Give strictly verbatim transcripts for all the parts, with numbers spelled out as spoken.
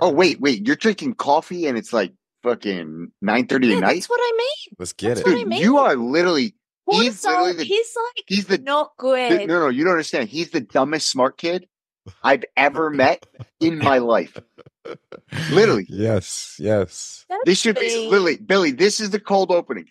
Oh, wait, wait. You're drinking coffee and it's like fucking nine thirty yeah, at night? That's what I mean. Let's get that's it. What I mean. You are literally... He's, literally the, he's like, he's the, not good. The, no, no, you don't understand. He's the dumbest smart kid I've ever met in my life. Literally. Yes, yes. That's this should be, Lily, Billy, this is the cold opening.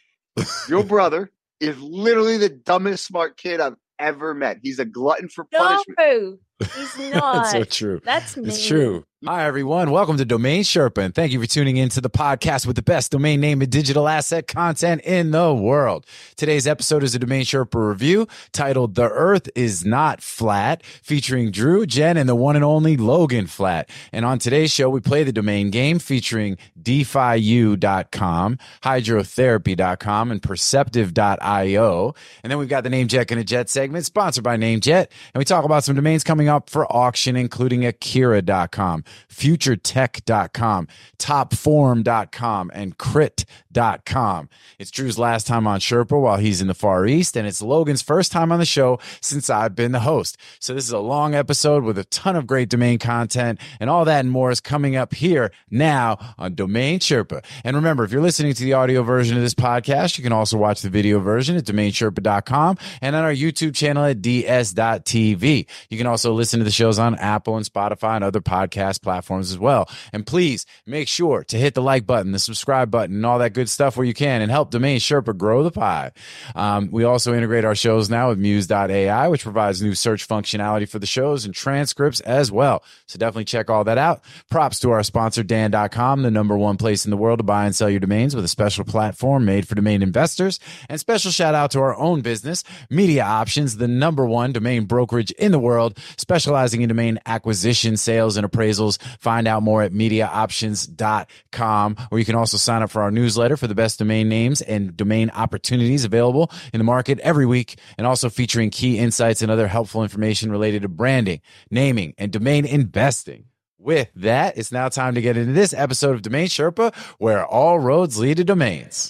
Your brother is literally the dumbest smart kid I've ever met. He's a glutton for no, punishment. No, he's not. That's so true. That's me. It's true. Hi, everyone. Welcome to Domain Sherpa, and thank you for tuning in to the podcast with the best domain name and digital asset content in the world. Today's episode is a Domain Sherpa review titled The Earth Is Not Flat, featuring Drew, Jen, and the one and only Logan Flatt. And on today's show, we play the domain game featuring DefiU dot com, HydroTherapy dot com, and Perceptive dot i o. And then we've got the Name Jet and a Jet segment sponsored by NameJet. And we talk about some domains coming up for auction, including Akira dot com. Future Tech dot com, Top Forum dot com, and Crit dot com. It's Drew's last time on Sherpa while he's in the Far East, and it's Logan's first time on the show since I've been the host. So this is a long episode with a ton of great domain content, and all that and more is coming up here now on Domain Sherpa. And remember, if you're listening to the audio version of this podcast, you can also watch the video version at Domain Sherpa dot com and on our YouTube channel at D S dot T V. You can also listen to the shows on Apple and Spotify and other podcasts platforms as well. And please make sure to hit the like button, the subscribe button, and all that good stuff where you can, and help Domain Sherpa grow the pie. Um, we also integrate our shows now with Muse dot a i, which provides new search functionality for the shows and transcripts as well. So definitely check all that out. Props to our sponsor, Dan dot com, the number one place in the world to buy and sell your domains with a special platform made for domain investors. And special shout out to our own business, Media Options, the number one domain brokerage in the world, specializing in domain acquisition, sales, and appraisal. Find out more at Media Options dot com, where you can also sign up for our newsletter for the best domain names and domain opportunities available in the market every week, and also featuring key insights and other helpful information related to branding, naming, and domain investing. With that, it's now time to get into this episode of Domain Sherpa, where all roads lead to domains.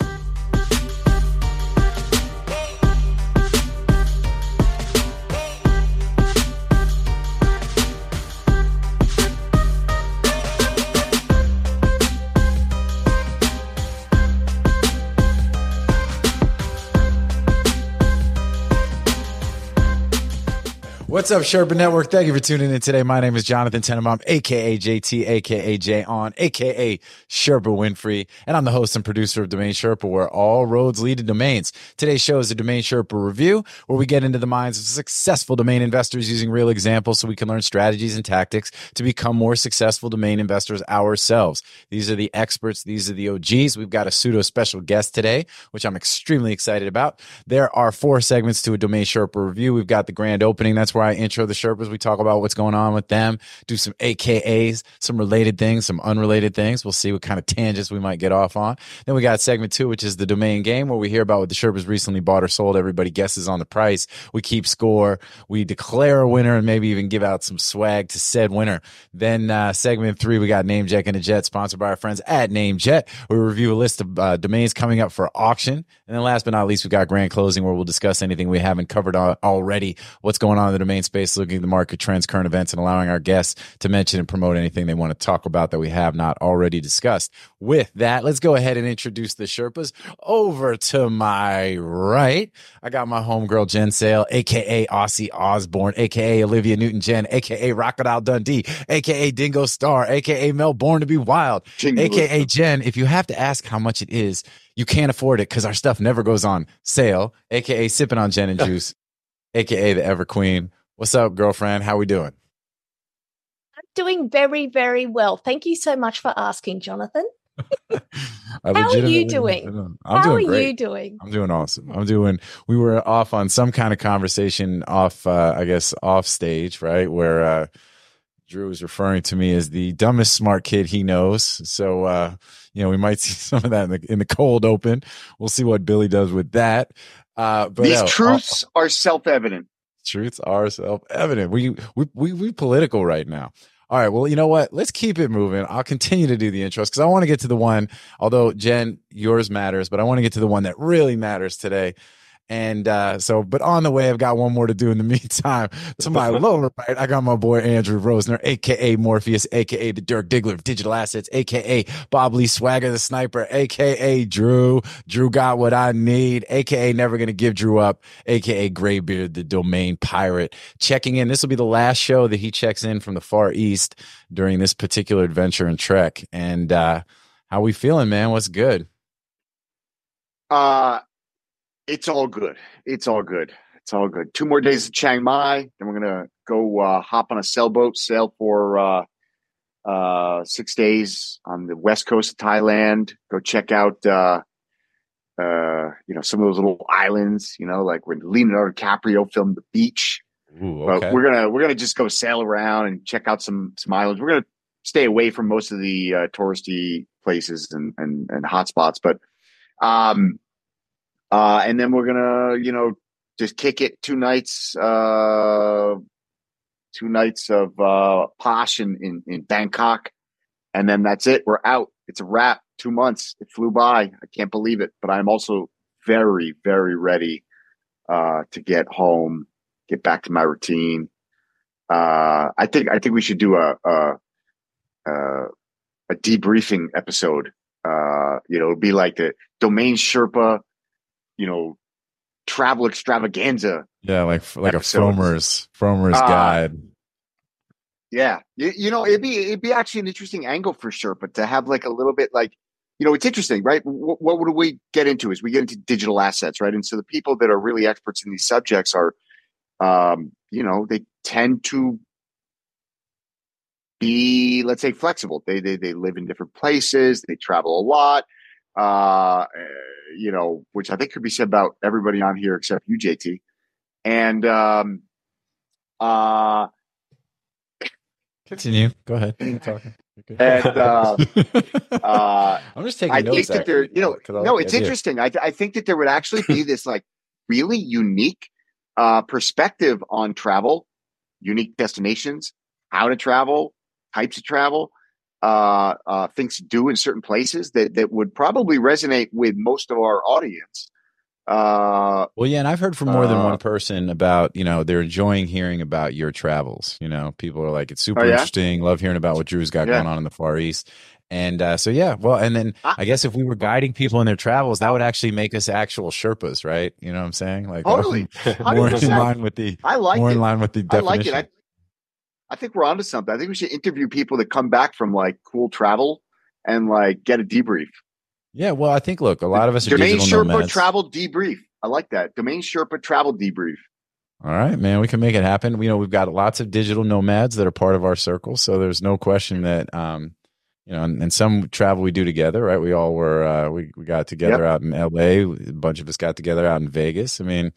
What's up, Sherpa Network? Thank you for tuning in today. My name is Jonathan Tenenbaum, a k a. J T, a k a. J-On, a k a. Sherpa Winfrey, and I'm the host and producer of Domain Sherpa, where all roads lead to domains. Today's show is a Domain Sherpa review, where we get into the minds of successful domain investors using real examples so we can learn strategies and tactics to become more successful domain investors ourselves. These are the experts. These are the O Gs. We've got a pseudo special guest today, which I'm extremely excited about. There are four segments to a Domain Sherpa review. We've got the grand opening. That's where I intro the Sherpas. We talk about what's going on with them, do some A K As, some related things, some unrelated things. We'll see what kind of tangents we might get off on. Then we got segment two, which is the domain game, where we hear about what the Sherpas recently bought or sold. Everybody guesses on the price. We keep score. We declare a winner and maybe even give out some swag to said winner. Then uh, segment three, we got NameJet and a Jet, sponsored by our friends at NameJet. We review a list of uh, domains coming up for auction. And then last but not least, we got grand closing, where we'll discuss anything we haven't covered already, what's going on in the domain space, looking at the market trends, current events, and allowing our guests to mention and promote anything they want to talk about that we have not already discussed. With that, let's go ahead and introduce the Sherpas. Over to my right, I got my homegirl, Jen Sale, a k a. Aussie Osborne, a k a. Olivia Newton-Jen, a k a. Crocodile Dundee, a k a. Dingo Star, a k a. Mel Born to be Wild, a k a. Jen. If you have to ask how much it is, you can't afford it because our stuff never goes on sale, a k a. Sipping on Jen and Juice, a k a the Ever Queen. What's up, girlfriend? How we doing? I'm doing very, very well. Thank you so much for asking, Jonathan. How are you doing? I'm How doing are great. you doing? I'm doing awesome. I'm doing, we were off on some kind of conversation off, uh, I guess, off stage, right? Where uh, Drew was referring to me as the dumbest smart kid he knows. So, uh, you know, we might see some of that in the, in the cold open. We'll see what Billy does with that. Uh, but These no, truths uh, are self-evident. Truths are self-evident. We, we, we, we political right now. All right. Well, you know what? Let's keep it moving. I'll continue to do the intros because I want to get to the one, although Jen, yours matters, but I want to get to the one that really matters today. And uh, so, but on the way, I've got one more to do in the meantime. To my lower right, I got my boy Andrew Rosner, a k a. Morpheus, a k a the Dirk Diggler of digital assets, a k a. Bob Lee Swagger the Sniper, a k a. Drew. Drew got what I need, a k a. Never Gonna Give Drew Up, a k a. Graybeard the Domain Pirate. Checking in. This will be the last show that he checks in from the Far East during this particular adventure and trek. And uh, how we feeling, man? What's good? Uh... It's all good. It's all good. It's all good. Two more days to Chiang Mai. Then we're going to go uh, hop on a sailboat, sail for uh, uh, six days on the west coast of Thailand. Go check out, uh, uh, you know, some of those little islands, you know, like when Leonardo DiCaprio filmed The Beach. Ooh, okay. But we're going to we're going to just go sail around and check out some, some islands. We're going to stay away from most of the uh, touristy places and, and, and hot spots. But, um, Uh, and then we're gonna, you know, just kick it two nights, uh, two nights of uh, posh in, in, in Bangkok, and then that's it. We're out. It's a wrap. Two months. It flew by. I can't believe it. But I'm also very, very ready uh, to get home, get back to my routine. Uh, I think I think we should do a a, a, a debriefing episode. Uh, you know, it'll be like the Domain Sherpa, you know, travel extravaganza. Yeah, like like episodes. a Frommer's Frommer's uh, guide. Yeah, you, you know, it'd be it'd be actually an interesting angle for sure. But to have like a little bit like, you know, it's interesting, right? W- what would we get into is we get into digital assets, right? And so the people that are really experts in these subjects are, um, you know, they tend to be, let's say, flexible. They they they live in different places. They travel a lot. Uh, you know, which I think could be said about everybody on here except you, J T. And um, uh, continue. Go ahead. Keep talking. And uh, uh, I'm just taking I notes. I think that there, you know, no, it's interesting. I I think that there would actually be this like really unique uh, perspective on travel, unique destinations, how to travel, types of travel. Uh, uh, things to do in certain places that, that would probably resonate with most of our audience. Uh, well, yeah, and I've heard from more uh, than one person about, you know, they're enjoying hearing about your travels. You know, people are like, it's super oh, yeah? interesting. Love hearing about what Drew's got yeah. going on in the Far East. And uh, so, yeah, well, and then I, I guess if we were guiding people in their travels, that would actually make us actual Sherpas, right? You know what I'm saying? Like totally. more in line with the, I like more it. in line with the definition. I like it. I- I think we're onto something. I think we should interview people that come back from like cool travel and like get a debrief. Yeah, well, I think look, a lot of us are Domain Sherpa nomads. Travel debrief. I like that. Domain Sherpa travel debrief. All right, man, we can make it happen. We know we've got lots of digital nomads that are part of our circle, so there's no question that um, you know, and, and some travel we do together, right? We all were uh, we we got together yep. out in L A. A bunch of us got together out in Vegas. I mean,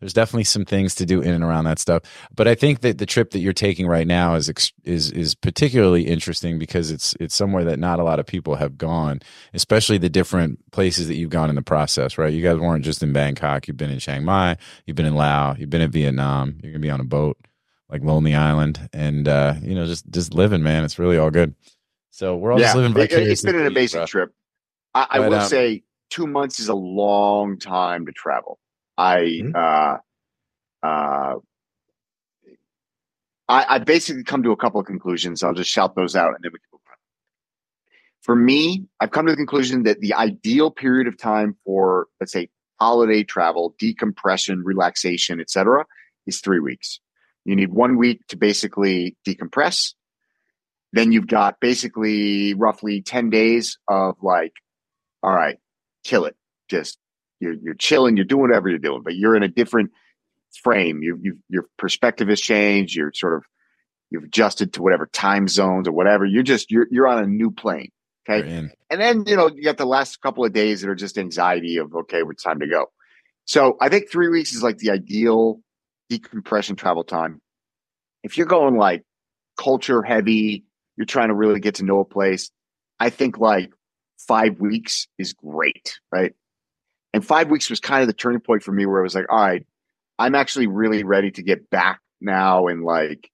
there's definitely some things to do in and around that stuff. But I think that the trip that you're taking right now is is is particularly interesting because it's it's somewhere that not a lot of people have gone, especially the different places that you've gone in the process, right? You guys weren't just in Bangkok. You've been in Chiang Mai. You've been in Laos. You've been in Vietnam. You're going to be on a boat like Lonely Island and, uh, you know, just, just living, man. It's really all good. So we're all yeah, just living vicariously. It's been an amazing bro. trip. I, I but, will um, say two months is a long time to travel. I, uh, uh, I, I basically come to a couple of conclusions. I'll just shout those out and then we can move on. For me, I've come to the conclusion that the ideal period of time for, let's say, holiday travel, decompression, relaxation, et cetera, is three weeks. You need one week to basically decompress. Then you've got basically roughly ten days of like, all right, kill it. Just, You're you're chilling. You're doing whatever you're doing, but you're in a different frame. You you your perspective has changed. You're sort of you've adjusted to whatever time zones or whatever. You're just you're you're on a new plane. Okay, and then you know you got the last couple of days that are just anxiety of okay, it's time to go. So I think three weeks is like the ideal decompression travel time. If you're going like culture heavy, you're trying to really get to know a place. I think like five weeks is great, right? And five weeks was kind of the turning point for me where I was like, all right, I'm actually really ready to get back now and like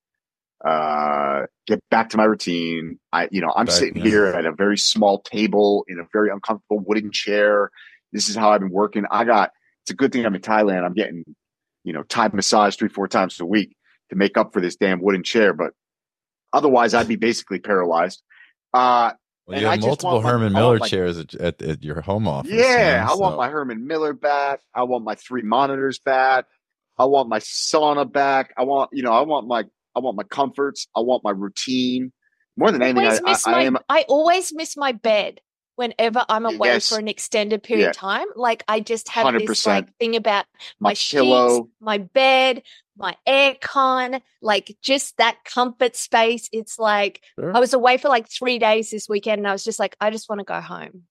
uh, get back to my routine. I, you know, I'm right, sitting yeah. here at a very small table in a very uncomfortable wooden chair. This is how I've been working. I got it's a good thing I'm in Thailand. I'm getting, you know, Thai massage three, four times a week to make up for this damn wooden chair. But otherwise, I'd be basically paralyzed. Uh, well, you and have I multiple just Herman my, Miller my, chairs at, at, at your home office. Yeah, man, I so. want my Herman Miller back. I want my three monitors back. I want my sauna back. I want, you know, I want my, I want my comforts. I want my routine. More than anything, I, I, I, I am. I always miss my bed whenever I'm away yes. for an extended period yeah. of time. Like I just have one hundred percent this like thing about my, my pillow, sheets, my bed, my aircon, like just that comfort space. It's like sure. I was away for like three days this weekend, and I was just like, I just want to go home.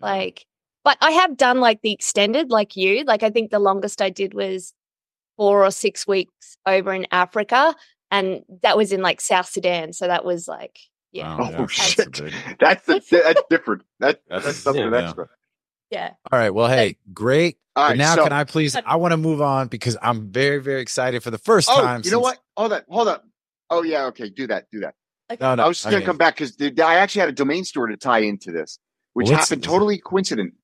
Yeah. Like, but I have done like the extended, like you. Like I think the longest I did was four or six weeks over in Africa. And that was in like South Sudan. So that was like, yeah. Oh, yeah. Shit. That's, a, that's different. That, that's, that's something yeah, extra. Yeah. All right. Well, hey, great. All right, now, so, can I please, I want to move on because I'm very, very excited for the first oh, time. You since- know what? Hold on. Hold on. Oh, yeah. Okay. Do that. Do that. Okay. No, no, I was just okay. going to come back because I actually had a domain store to tie into this, which well, happened totally coincident.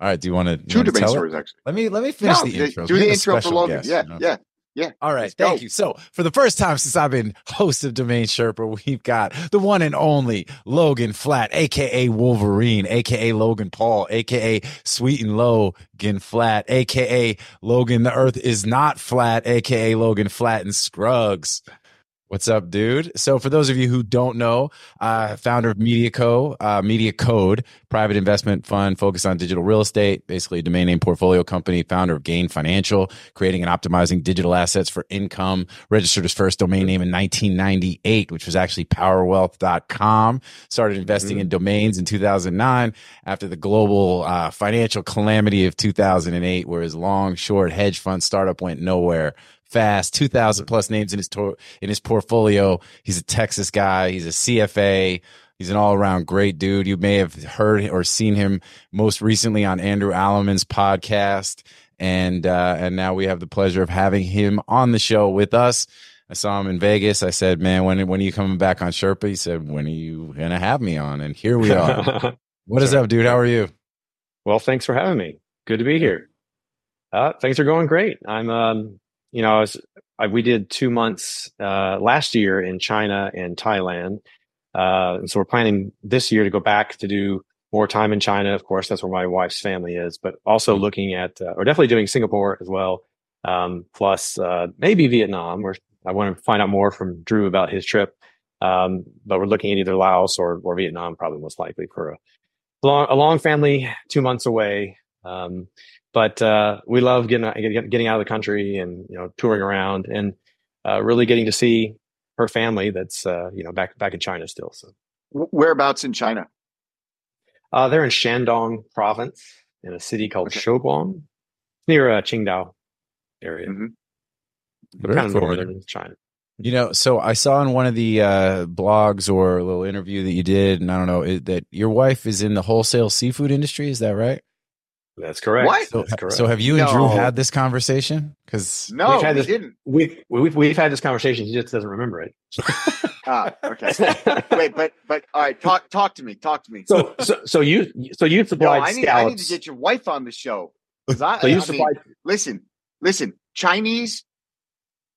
All right. Do you want to Two domain stores, actually. Let me, let me finish no, the intro. Do the intro for Logan. Guest, yeah. You know? Yeah. Yeah. All right. Thank you. So for the first time since I've been host of Domain Sherpa, we've got the one and only Logan Flatt, a k a. Wolverine, a k a. Logan Paul, a k a. Sweet and Logan Flatt, a k a. Logan the Earth is Not Flat, a k a. Logan Flatt and Scruggs. What's up, dude? So for those of you who don't know, uh, founder of MediaCode, uh, MediaCode, private investment fund focused on digital real estate, basically a domain name portfolio company, founder of Gain Financial, creating and optimizing digital assets for income, registered his first domain name in nineteen ninety-eight, which was actually Power Wealth dot com, started investing mm-hmm. in domains in two thousand nine after the global uh, financial calamity of two thousand eight, where his long, short hedge fund startup went nowhere. Fast, two thousand plus names in his to- in his portfolio. He's a Texas guy. He's a C F A. He's an all-around great dude. You may have heard or seen him most recently on Andrew Alleman's podcast. And uh, and now we have the pleasure of having him on the show with us. I saw him in Vegas. I said, man, when, when are you coming back on Sherpa? He said, when are you going to have me on? And here we are. What is up, dude? How are you? Well, thanks for having me. Good to be here. Uh, things are going great. I'm... Um, You know, I was, I, we did two months uh, last year in China and Thailand. Uh, and so we're planning this year to go back to do more time in China. Of course, that's where my wife's family is, but also looking at, uh, or definitely doing Singapore as well, um, plus uh, maybe Vietnam, where I want to find out more from Drew about his trip. Um, but we're looking at either Laos or, or Vietnam, probably most likely for a long, a long family, two months away. Um, But uh, we love getting getting out of the country and, you know, touring around and uh, really getting to see her family that's, uh, you know, back back in China still. So, whereabouts in China? Uh, they're in Shandong Province in a city called okay. Shouguang near uh, Qingdao area. Mm-hmm. Very kind of northern China. You know, so I saw in one of the uh, blogs or a little interview that you did, and I don't know, it, that your wife is in the wholesale seafood industry. Is that right? That's correct. What? So, That's correct. So have you and no. Drew had this conversation? Because no, we've had we this, didn't. We've, we've, we've had this conversation. He just doesn't remember it. Ah, okay. Wait, but but all right. Talk talk to me. Talk to me. So so, so you so you supplied. No, I, need, I need to get your wife on the show. I, so you I supplied. Mean, listen, listen. Chinese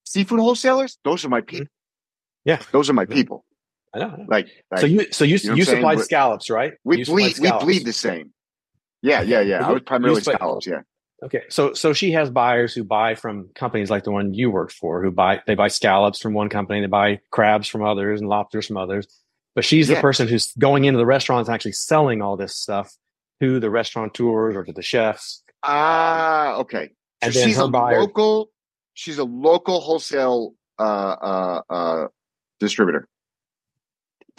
seafood wholesalers. Those are my people. Yeah, those are my people. I know. Like, like so you so you you, know you supplied saying? Scallops, right? We bleed we bleed the same. Yeah, yeah, yeah. I was primarily scallops, yeah. Okay. So so she has buyers who buy from companies like the one you worked for, who buy they buy scallops from one company, they buy crabs from others and lobsters from others. But she's yeah. the person who's going into the restaurants and actually selling all this stuff to the restaurateurs or to the chefs. Ah, uh, okay. So and she's a buyer, local she's a local wholesale uh uh uh distributor.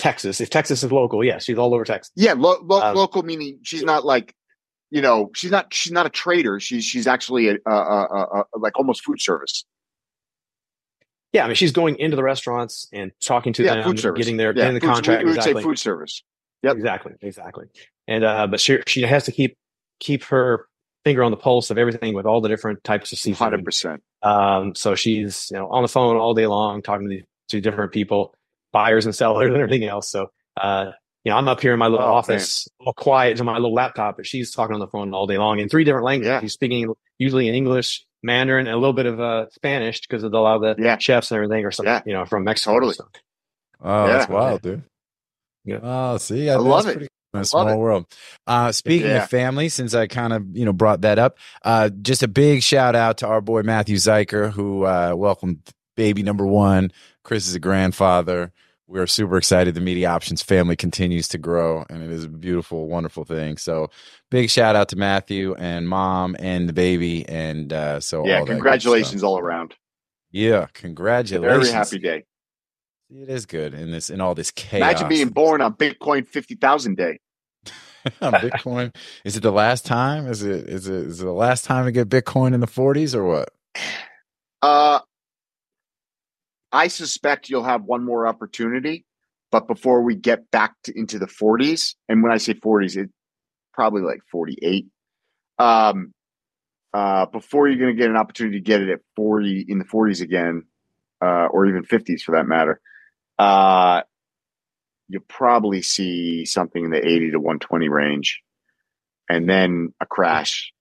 Texas. If Texas is local, yeah, she's all over Texas. Yeah, lo- lo- um, local meaning she's not like You know, she's not. She's not a trader. She's she's actually a, a, a, a like almost food service. Yeah, I mean, she's going into the restaurants and talking to yeah, them, food service. Getting their yeah, getting the food, contract. We would exactly. say food service. Yep, exactly, exactly. And uh, but she she has to keep keep her finger on the pulse of everything with all the different types of seafood. one hundred percent. Um, so she's you know on the phone all day long talking to, the, to different people, buyers and sellers and everything else. So uh, You know, I'm up here in my little oh, office, man. all quiet on my little laptop, but she's talking on the phone all day long in three different languages. Yeah. She's speaking usually in English, Mandarin, and a little bit of uh, Spanish because of a lot of the yeah. chefs and everything, or something, yeah. you know, from Mexico. Totally. So. Oh, yeah. That's wild, dude. Yeah. Oh, see, I, I love it. Pretty- In a small world. Uh, speaking yeah. of family, since I kind of, you know, brought that up, uh, just a big shout out to our boy, Matthew Zeiker, who uh, welcomed baby number one. Chris is a grandfather. We're super excited. The Media Options family continues to grow, and it is a beautiful, wonderful thing. So big shout out to Matthew and mom and the baby. And uh, so yeah, all congratulations all around. Yeah. Congratulations. Very happy day. It is good in this, in all this chaos. Imagine being born on Bitcoin fifty thousand day. Bitcoin, is it the last time? Is it is it is it the last time to get Bitcoin in the forties or what? Uh, I suspect you'll have one more opportunity, but before we get back to, into the forties, and when I say forties, it's probably like forty-eight. Um, uh, before you're going to get an opportunity to get it at forty in the forties again, uh, or even fifties for that matter. Uh, you'll probably see something in the eighty to one twenty range, and then a crash.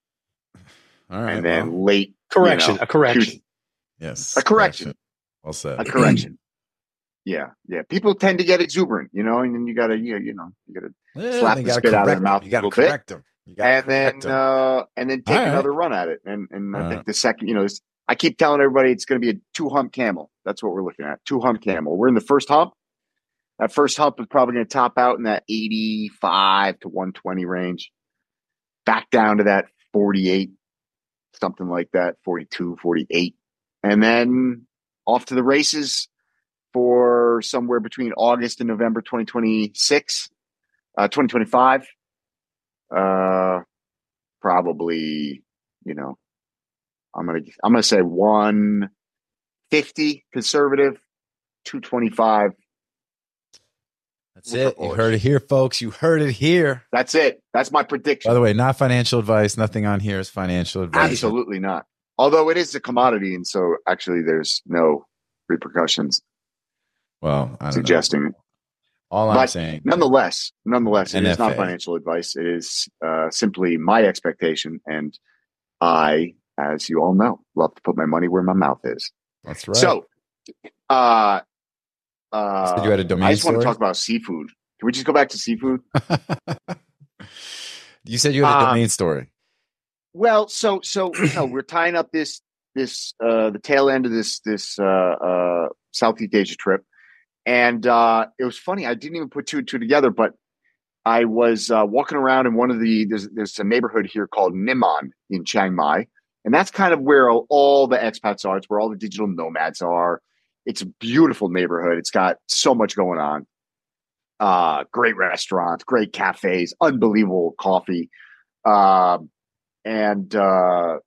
All right, and then well, late correction, you know, a correction. Yes. A correction. Well said. A correction. Yeah. Yeah. People tend to get exuberant, you know, and then you gotta, you know, you know, you gotta yeah, slap the spit out of their mouth. You gotta correct them. You gotta and correct then, them. uh, and then take right. another run at it. And, and I uh, think the second, you know, this, I keep telling everybody it's going to be a two hump camel. That's what we're looking at. Two hump camel. We're in the first hump. That first hump is probably going to top out in that eighty-five to one twenty range, back down to that forty-eight, something like that, forty-two, forty-eight. And then off to the races for somewhere between August and November twenty twenty-six, uh, twenty twenty-five. Uh, probably, you know, I'm going to, I'm going to say one fifty conservative, two twenty-five. That's it. You heard it here, folks. You heard it here. That's it. That's my prediction. By the way, not financial advice. Nothing on here is financial advice. Absolutely not. Although it is a commodity, and so actually there's no repercussions. Well, I don't suggesting know. All I'm but saying. Nonetheless, nonetheless, it N F A. Is not financial advice. It is uh, simply my expectation, and I, as you all know, love to put my money where my mouth is. That's right. So, uh, uh, so you had a domain I just story? Want to talk about seafood. Can we just go back to seafood? You said you had a domain um, story. Well, so so you know, we're tying up this this uh, the tail end of this this uh, uh, Southeast Asia trip, and uh, it was funny. I didn't even put two and two together, but I was uh, walking around in one of the there's there's a neighborhood here called Nimon in Chiang Mai. And that's kind of where all the expats are. It's where all the digital nomads are. It's a beautiful neighborhood. It's got so much going on. Uh, great restaurants, great cafes, unbelievable coffee. Uh, and uh,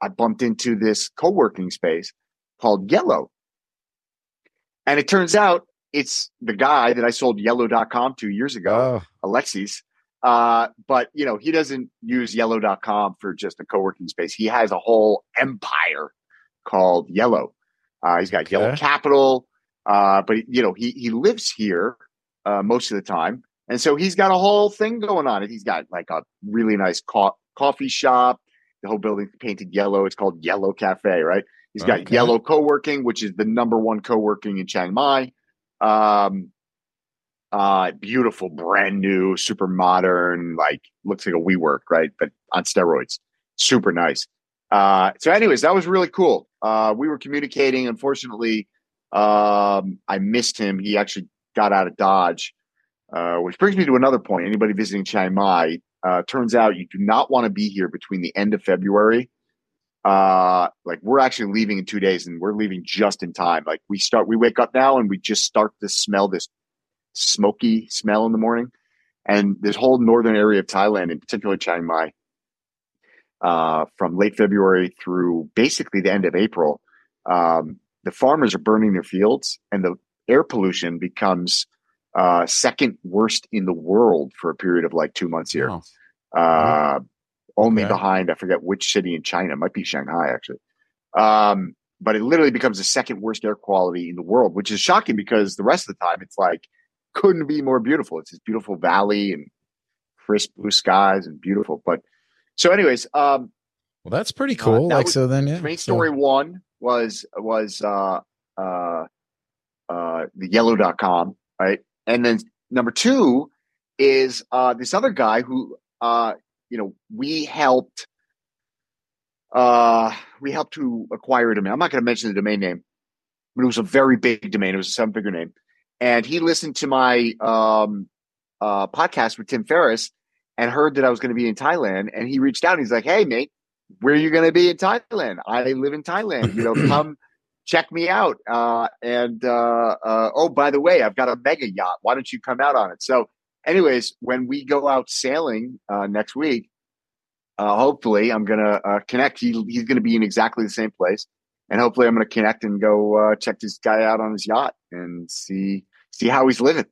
I bumped into this co-working space called Yellow. And it turns out it's the guy that I sold Yellow dot com to years ago, oh. Alexis. Uh, but you know, he doesn't use Yellow dot com for just a co-working space. He has a whole empire called Yellow. Uh, he's got okay. Yellow Capital. Uh, but you know, he, he lives here, uh, most of the time. And so he's got a whole thing going on. He's got like a really nice co- coffee shop. The whole building's painted yellow. It's called Yellow Cafe, right? He's got okay. Yellow Co-working, which is the number one co-working in Chiang Mai. Um, Uh, beautiful, brand new, super modern, like looks like a WeWork, right? But on steroids, super nice. Uh, so anyways, that was really cool. Uh, we were communicating. Unfortunately, um, I missed him. He actually got out of Dodge, uh, which brings me to another point. Anybody visiting Chiang Mai, uh, turns out you do not want to be here between the end of February. Uh, like we're actually leaving in two days and we're leaving just in time. Like we start, we wake up now and we just start to smell this smoky smell in the morning, and this whole northern area of Thailand, in particular Chiang Mai, uh, from late February through basically the end of April, um, the farmers are burning their fields, and the air pollution becomes uh, second worst in the world for a period of like two months here. Oh. Uh, only okay. behind, I forget which city in China, it might be Shanghai actually. Um, but it literally becomes the second worst air quality in the world, which is shocking because the rest of the time it's like couldn't be more beautiful. It's this beautiful valley and crisp blue skies and beautiful. But so anyways, um, well, that's pretty cool. Uh, that like was, so then yeah. Main story so. one was, was, uh, uh, uh, the yellow dot com. Right. And then number two is, uh, this other guy who, uh, you know, we helped, uh, we helped to acquire a domain. I'm not going to mention the domain name, but it was a very big domain. It was a seven figure name. And he listened to my, um, uh, podcast with Tim Ferriss and heard that I was going to be in Thailand. And he reached out and he's like, "Hey mate, where are you going to be in Thailand? I live in Thailand, you know, come check me out. Uh, and, uh, uh, oh, by the way, I've got a mega yacht. Why don't you come out on it?" So anyways, when we go out sailing, uh, next week, uh, hopefully I'm going to uh, connect. He, he's going to be in exactly the same place. And hopefully I'm going to connect and go uh, check this guy out on his yacht and see, see how he's living.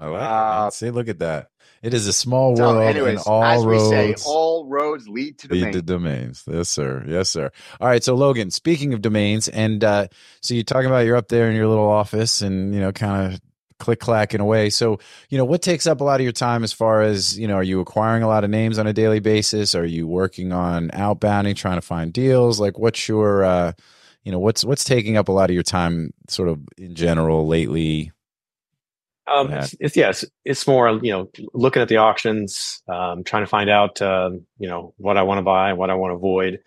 Oh, wow. Uh, see, look at that. It is a small world. So anyways, and all as we roads, say, all roads lead to domains. Lead to domains. Yes, sir. Yes, sir. All right. So, Logan, speaking of domains, and uh, so you're talking about you're up there in your little office and, you know, kind of click clacking away. So, you know, what takes up a lot of your time as far as, you know, are you acquiring a lot of names on a daily basis? Are you working on outbounding, trying to find deals? Like, what's your, uh, you know, what's what's taking up a lot of your time sort of in general lately? Um, it's, it's, yes, it's more, you know, looking at the auctions, um, trying to find out, uh, you know, what I want to buy, what I want to avoid.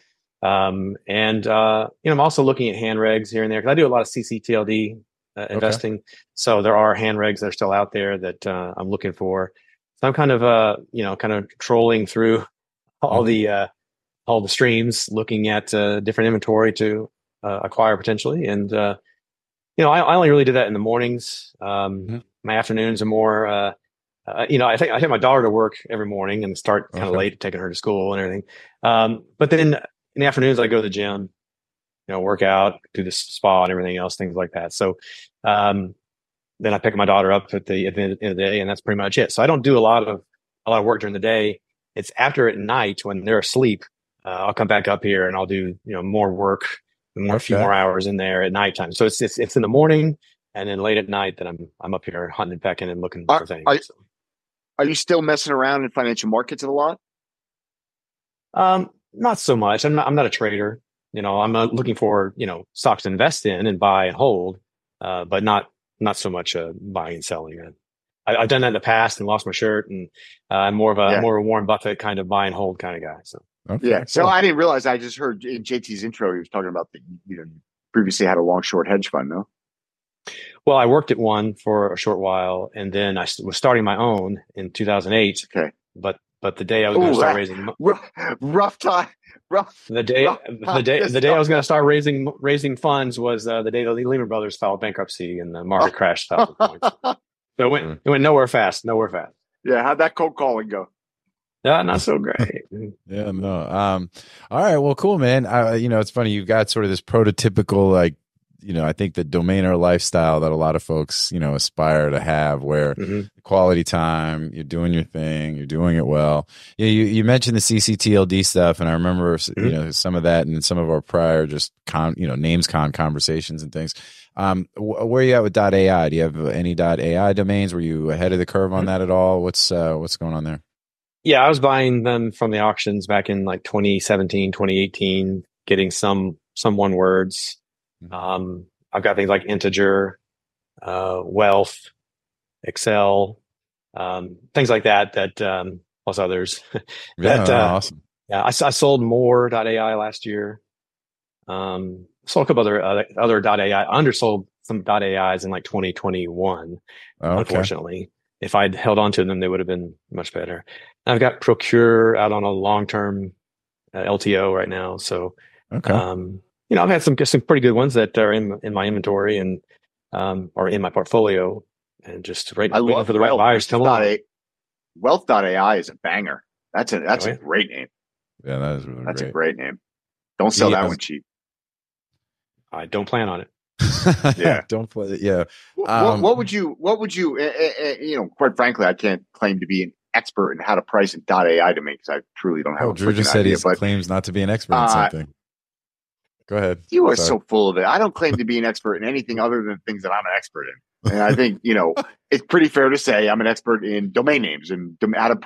Um, and, uh, you know, I'm also looking at hand regs here and there because I do a lot of C C T L D uh, investing. Okay. So there are hand regs that are still out there that uh, I'm looking for. So I'm kind of, uh, you know, kind of trolling through all mm-hmm. the, uh, all the streams, looking at uh, different inventory to uh, acquire potentially. And, uh, you know, I, I only really do that in the mornings. Um, mm-hmm. My afternoons are more, uh, uh, you know, I take I take my daughter to work every morning and start kind of okay. late, taking her to school and everything. Um, but then in the afternoons, I go to the gym, you know, work out, do the spa and everything else, things like that. So um, then I pick my daughter up at the, at the end of the day, and that's pretty much it. So I don't do a lot of a lot of work during the day. It's after at night when they're asleep. Uh, I'll come back up here and I'll do you know more work, more okay. a few more hours in there at nighttime. So it's it's it's in the morning. And then late at night, that I'm I'm up here hunting and pecking and looking are, for things. Are, so. Are you still messing around in financial markets a lot? Um, not so much. I'm not I'm not a trader. You know, I'm uh, looking for you know stocks to invest in and buy and hold, uh, but not not so much uh, buying and selling. I, I've done that in the past and lost my shirt, and uh, I'm more of a yeah. more of a Warren Buffett kind of buy and hold kind of guy. So okay. yeah. So I didn't realize. I just heard in J T's intro he was talking about the you know you previously had a long short hedge fund, no? Well, I worked at one for a short while, and then I was starting my own in two thousand eight. Okay, but but the day I was going to start raising rough, rough time, rough the day rough the day the day I was going to start raising raising funds was uh, the day the Lehman Brothers filed bankruptcy and the market crashed. So it went it went nowhere fast, nowhere fast. Yeah, how'd that cold calling go? No, not so great. yeah, no. Um, all right, well, cool, man. Uh, you know, it's funny you've got sort of this prototypical like. You know, I think the domainer lifestyle that a lot of folks, you know, aspire to have where mm-hmm. quality time, you're doing your thing, you're doing it well. You, you, you mentioned the C C T L D stuff. And I remember, mm-hmm. you know, some of that and some of our prior just, con, you know, names con conversations and things. Um, wh- where are you at with .ai? Do you have any .ai domains? Were you ahead of the curve on mm-hmm. that at all? What's uh, what's going on there? Yeah, I was buying them from the auctions back in like twenty seventeen, twenty eighteen, getting some some one words. Um, I've got things like Integer, uh, Wealth, Excel, um, things like that, that, um, plus others that, yeah, uh, awesome. yeah, I, I sold more dot a i last year. Um, sold a couple other, uh, other .ai. I undersold some .ais in like twenty twenty-one. Okay. Unfortunately, if I'd held on to them, they would have been much better. I've got Procure out on a long-term uh, L T O right now. So, okay. um, You know, I've had some some pretty good ones that are in in my inventory and um are in my portfolio, and just right waiting for the right buyers to come along. Wealth dot a i is a banger. That's a that's oh, yeah. a great name. Yeah, that is really that's great. a great name. Don't sell yeah, that was, one cheap. I don't plan on it. yeah, don't play it. Yeah. Um, what, what would you? What would you? Uh, uh, you know, quite frankly, I can't claim to be an expert in how to price an .ai domain because I truly don't have. Oh, a Drew just said idea, he but, claims not to be an expert uh, in something. Go ahead. You are Sorry. so full of it. I don't claim to be an expert in anything other than things that I'm an expert in. And I think, you know, it's pretty fair to say I'm an expert in domain names and added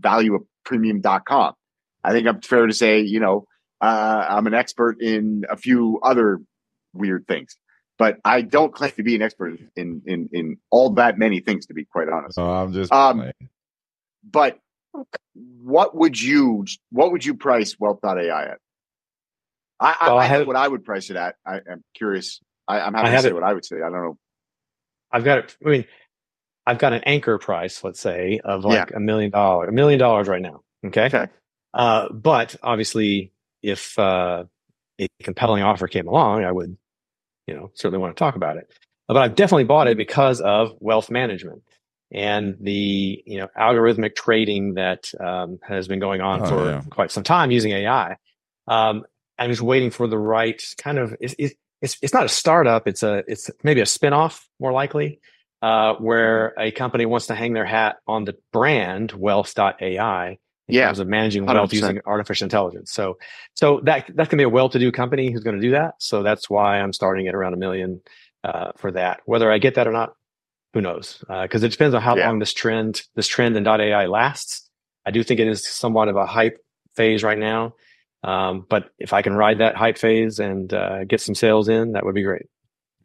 value of premium dot com. I think I'm fair to say, you know, uh, I'm an expert in a few other weird things. But I don't claim to be an expert in in in all that many things, to be quite honest. Oh, I'm just um, but what would you what would you price Wealth dot A I at? I, well, I, I have know what I would price it at. I, I'm curious. I, I'm happy I to say it. What I would say. I don't know. I've got it. I mean, I've got an anchor price, let's say, of like a million dollars, a million dollars right now. Okay. Okay. Uh, but obviously, if uh, a compelling offer came along, I would, you know, certainly want to talk about it. But I've definitely bought it because of wealth management and the, you know, algorithmic trading that um, has been going on oh, for yeah. quite some time using A I. Um, I'm just waiting for the right kind of. It, it, it's it's not a startup. It's a it's maybe a spinoff, more likely, uh, where a company wants to hang their hat on the brand Wealth dot A I. In yeah. terms of managing wealth one hundred percent using artificial intelligence. So so that that can be a well-to-do company who's going to do that. So that's why I'm starting at around a million uh, for that. Whether I get that or not, who knows? Because uh, it depends on how yeah. long this trend this trend in .ai lasts. I do think it is somewhat of a hype phase right now. Um, but if I can ride that hype phase and uh, get some sales in, that would be great.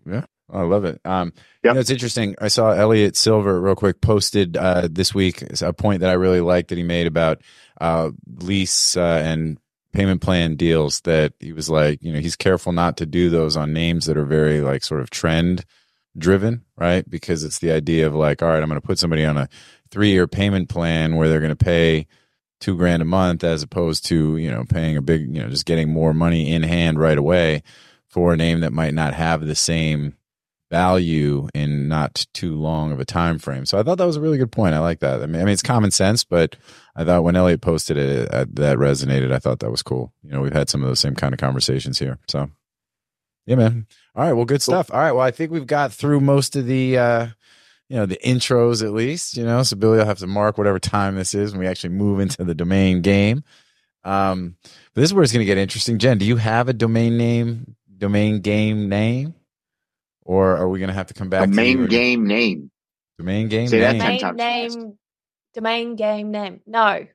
Yeah. I love it. Um, yep. You know, it's interesting. I saw Elliot Silver real quick posted uh, this week a point that I really liked that he made about uh, lease uh, and payment plan deals, that he was like, you know, he's careful not to do those on names that are very like sort of trend driven, right? Because it's the idea of like, all right, I'm going to put somebody on a three year payment plan where they're going to pay two grand a month as opposed to, you know, paying a big, you know, just getting more money in hand right away for a name that might not have the same value in not too long of a time frame. So I thought that was a really good point. I like that. I mean, I mean, it's common sense, but I thought when Elliot posted it, uh, that resonated. I thought that was cool. You know, we've had some of those same kind of conversations here. So yeah, man. All right. Well, good cool. stuff. All right. Well, I think we've got through most of the, uh, you know, the intros at least, you know, so Billy will have to mark whatever time this is when we actually move into the domain game. Um, but this is where it's going to get interesting. Jen, do you have a domain name, domain game name? Or are we going to have to come back domain to domain game name? Domain game Say name. That domain name. Domain game name. No.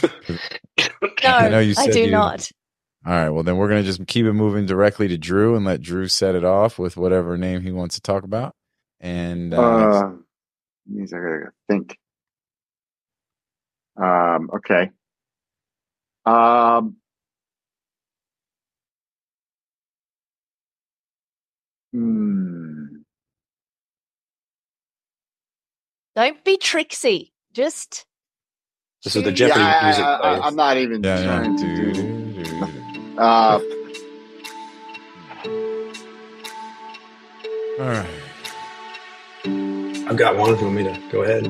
No, I, know you said I do you not. All right. Well, then we're going to just keep it moving directly to Drew and let Drew set it off with whatever name he wants to talk about. And uh, uh, means I got to think. Um, okay. Um. Hmm. Don't be tricksy. Just. This is the Jeopardy yeah, music. I, I, I, I'm not even yeah, trying yeah. to do. do. Uh, All right. I've got one. If you want me to go ahead?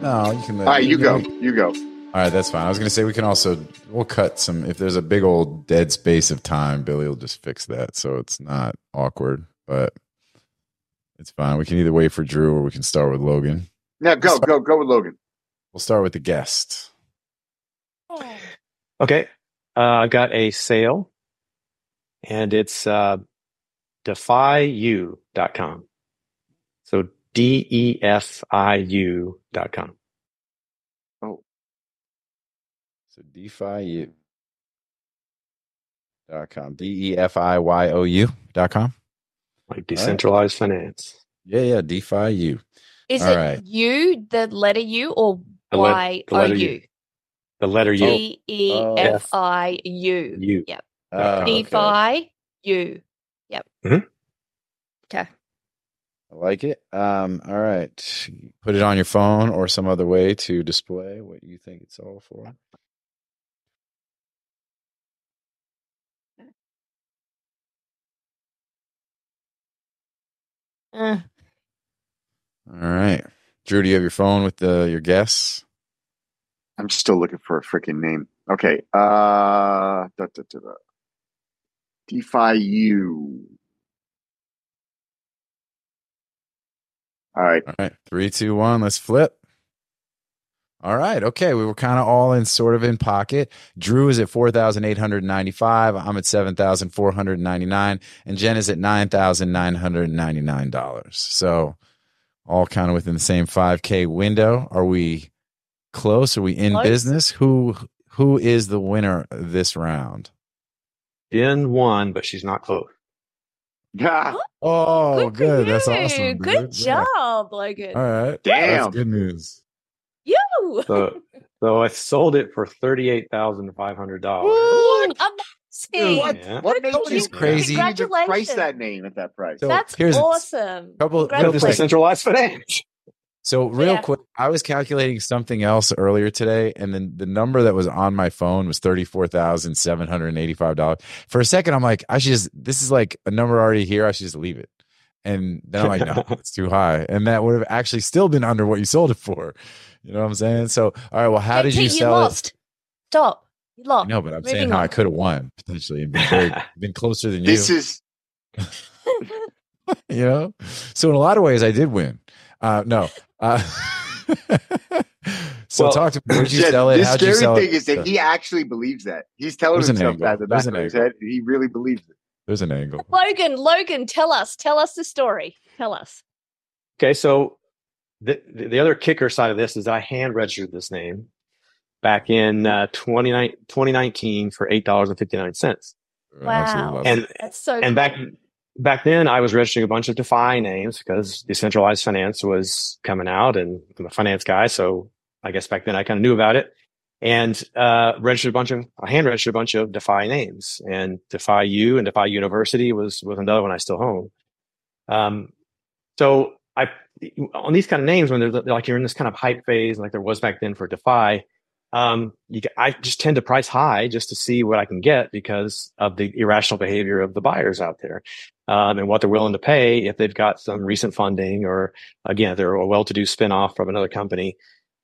No, you can. Let All right, you, you go. go. You go. All right, that's fine. I was going to say we can also we'll cut some if there's a big old dead space of time. Billy will just fix that so it's not awkward. But it's fine. We can either wait for Drew or we can start with Logan. Yeah, go, we'll go, go with Logan. We'll start with the guest. Okay. Uh, I've got a sale, and it's uh, Defi U dot com. So D E F I U dot com. Oh. So D E F I U dot com. D E F I Y O U dot com. Like decentralized right. finance. Yeah, yeah, DeFi U. Is All it right. U, the letter U, or Y O U? The letter U. D E F I U. U. Yep. Uh, DeFi okay. U. Yep. Mm-hmm. Okay. I like it. Um, all right. Put it on your phone or some other way to display what you think it's all for. Uh. All right, Drew, do you have your phone with the your guess? I'm still looking for a freaking name. Okay, uh, da, da, da, da. DeFi U. All right, all right, three, two, one. Let's flip. All right. Okay. We were kind of all in sort of in pocket. Drew is at four thousand eight hundred ninety-five dollars. I'm at seven thousand four hundred ninety-nine dollars. And Jen is at nine thousand nine hundred ninety-nine dollars. So all kind of within the same five K window. Are we close? Are we in close. business? Who Who is the winner this round? Jen won, but she's not close. Oh, good. good. That's awesome. Dude. Good yeah. job, Logan. All right. Damn. That's good news. You. So, so I sold it for thirty-eight thousand five hundred dollars. Amazing! What? Yeah. What, what makes you crazy? Congratulations! Price that name at that price. So that's here's awesome. A couple, couple of decentralized finance. So real yeah. quick, I was calculating something else earlier today, and then the number that was on my phone was thirty-four thousand seven hundred eighty-five dollars. For a second, I'm like, I should just. This is like a number already here. I should just leave it. And then I'm like, no, it's too high, and that would have actually still been under what you sold it for. You know what I'm saying? So, all right. Well, how did you, you sell lost. it? Stop. You lost. No, but I'm Moving saying how on. I could have won potentially and been, very, been closer than this you. This is, you know. So in a lot of ways, I did win. Uh, no. Uh, so well, talk to me. Where'd you Jen, sell it? How'd you sell it? The scary thing is that he actually believes that. He's telling There's himself that the back of his head. He really believes it. There's an angle. Logan, Logan, tell us, tell us the story. Tell us. Okay, so. The, the other kicker side of this is I hand registered this name back in uh, twenty nineteen for eight dollars and fifty-nine cents. Wow. And, That's so and cool. back back then, I was registering a bunch of DeFi names because decentralized finance was coming out, and I'm a finance guy, so I guess back then I kind of knew about it. And uh, registered a bunch of, I hand registered a bunch of DeFi names, and DefiU and DeFi University was, was another one I still own. Um, so I... on these kind of names, when they're like you're in this kind of hype phase, like there was back then for DeFi, um, you, I just tend to price high just to see what I can get because of the irrational behavior of the buyers out there, um, and what they're willing to pay if they've got some recent funding or, again, they're a well-to-do spinoff from another company.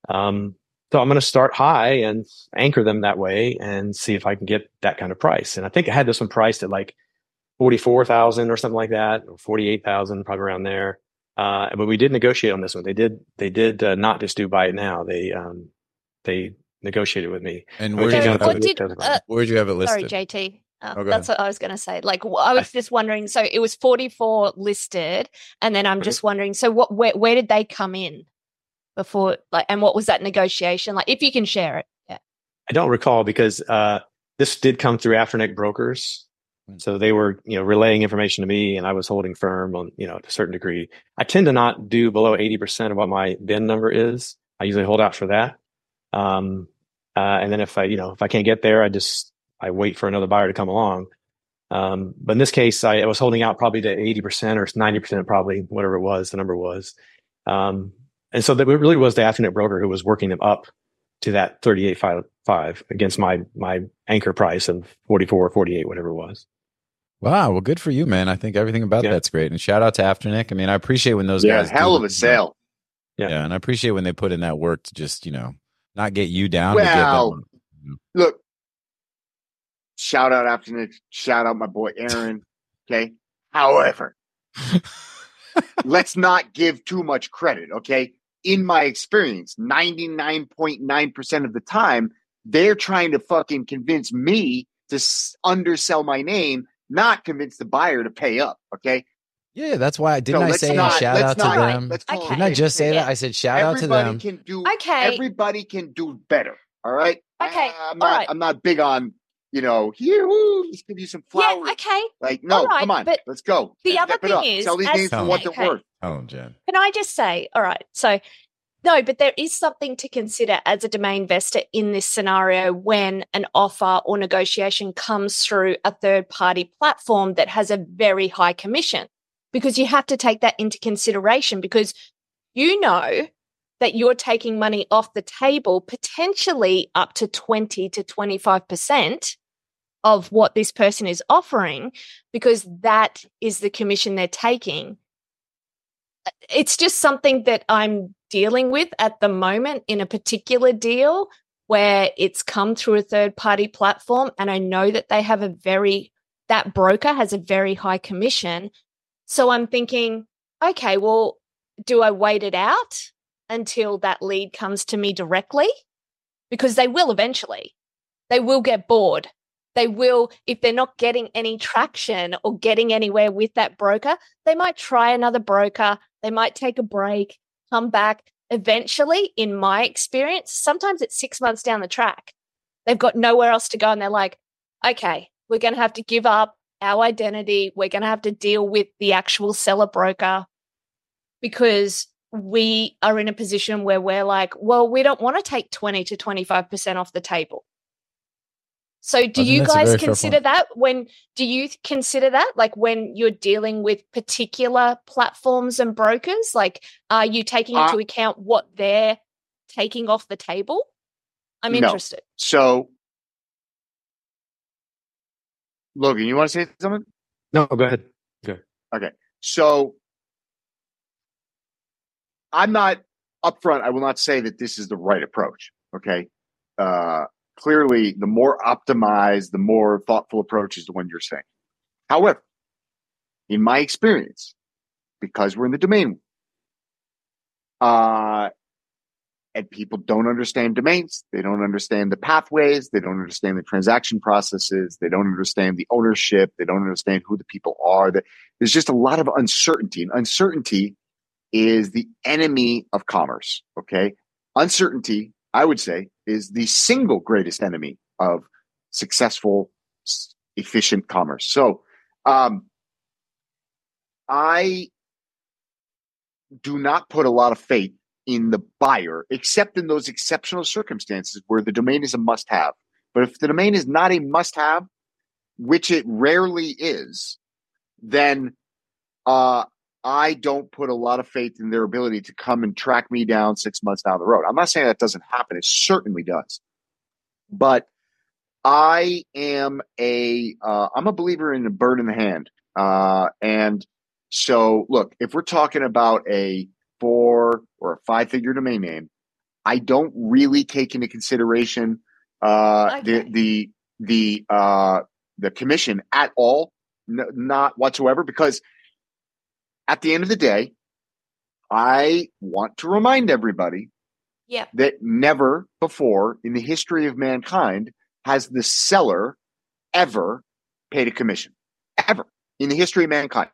Um, so I'm going to start high and anchor them that way and see if I can get that kind of price. And I think I had this one priced at like forty-four thousand or something like that, or forty-eight thousand, probably around there. Uh, but we did negotiate on this one. They did. They did uh, not just do buy it now. They um, they negotiated with me. And where did you, so did, uh, where did you have it listed? Sorry, J T. Uh, oh, that's ahead. What I was going to say. Like I was just wondering. So it was forty-four listed, and then I'm just wondering. So what? Where, where did they come in before? Like, and what was that negotiation like? If you can share it. Yeah. I don't recall because uh, this did come through Afternic Brokers. So they were, you know, relaying information to me, and I was holding firm on, you know, to a certain degree. I tend to not do below eighty percent of what my B I N number is. I usually hold out for that. Um, uh, and then if I, you know, if I can't get there, I just, I wait for another buyer to come along. Um, but in this case, I, I was holding out probably to eighty percent or ninety percent, probably whatever it was, the number was. Um, and so that it really was the Afternet broker who was working them up to that thirty-eight point five against my, my anchor price of forty-four or forty-eight, whatever it was. Wow. Well, good for you, man. I think everything about yeah. that's great. And shout out to Afternic. I mean, I appreciate when those yeah, guys. Yeah, hell of a sale. Yeah. yeah. And I appreciate when they put in that work to just, you know, not get you down. Well, to get them. Look, shout out Afternic. Shout out my boy, Aaron. Okay. However, let's not give too much credit. Okay. In my experience, ninety-nine point nine percent of the time, they're trying to fucking convince me to s- undersell my name. Not convince the buyer to pay up, okay? Yeah, that's why I didn't so I say not, shout out not, to them. Okay. Didn't I just say that? I said shout everybody out to them. Can do, okay. Everybody can do better, all right? Okay, I, I'm, all not, right. I'm not big on, you know, here, ooh, let's give you some flowers. Yeah, okay. Like, no, right, come on, but let's go. The other thing is, sell these names for what they're worth. Oh, Jen. Can I just say, all right, so no, but there is something to consider as a domain investor in this scenario when an offer or negotiation comes through a third-party platform that has a very high commission, because you have to take that into consideration, because you know that you're taking money off the table potentially up to twenty to twenty-five percent of what this person is offering, because that is the commission they're taking. It's just something that I'm dealing with at the moment in a particular deal where it's come through a third-party platform, and I know that they have a very – that broker has a very high commission. So I'm thinking, okay, well, do I wait it out until that lead comes to me directly, because they will eventually. They will get bored. They will, if they're not getting any traction or getting anywhere with that broker, they might try another broker. They might take a break, come back. Eventually, in my experience, sometimes it's six months down the track. They've got nowhere else to go and they're like, okay, we're going to have to give up our identity. We're going to have to deal with the actual seller broker because we are in a position where we're like, well, we don't want to take twenty to twenty-five percent off the table. So do you guys consider that when, do you consider that like when you're dealing with particular platforms and brokers, like are you taking uh, into account what they're taking off the table? I'm interested. No. So Logan, you want to say something? No, go ahead. Okay. Okay. So I'm not upfront. I will not say that this is the right approach. Okay. Uh, Clearly, the more optimized, the more thoughtful approach is the one you're saying. However, in my experience, because we're in the domain, uh, and people don't understand domains, they don't understand the pathways, they don't understand the transaction processes, they don't understand the ownership, they don't understand who the people are. There's just a lot of uncertainty, and uncertainty is the enemy of commerce, okay? Uncertainty, I would say, is the single greatest enemy of successful, efficient commerce. So um, I do not put a lot of faith in the buyer, except in those exceptional circumstances where the domain is a must-have. But if the domain is not a must-have, which it rarely is, then uh, I don't put a lot of faith in their ability to come and track me down six months down the road. I'm not saying that doesn't happen. It certainly does. But I am a, uh, I'm a believer in a bird in the hand. Uh, and so look, if we're talking about a four or a five figure domain name, I don't really take into consideration uh, okay. the, the, the, uh, the commission at all. N- not whatsoever, because at the end of the day, I want to remind everybody yeah. that never before in the history of mankind has the seller ever paid a commission, ever in the history of mankind.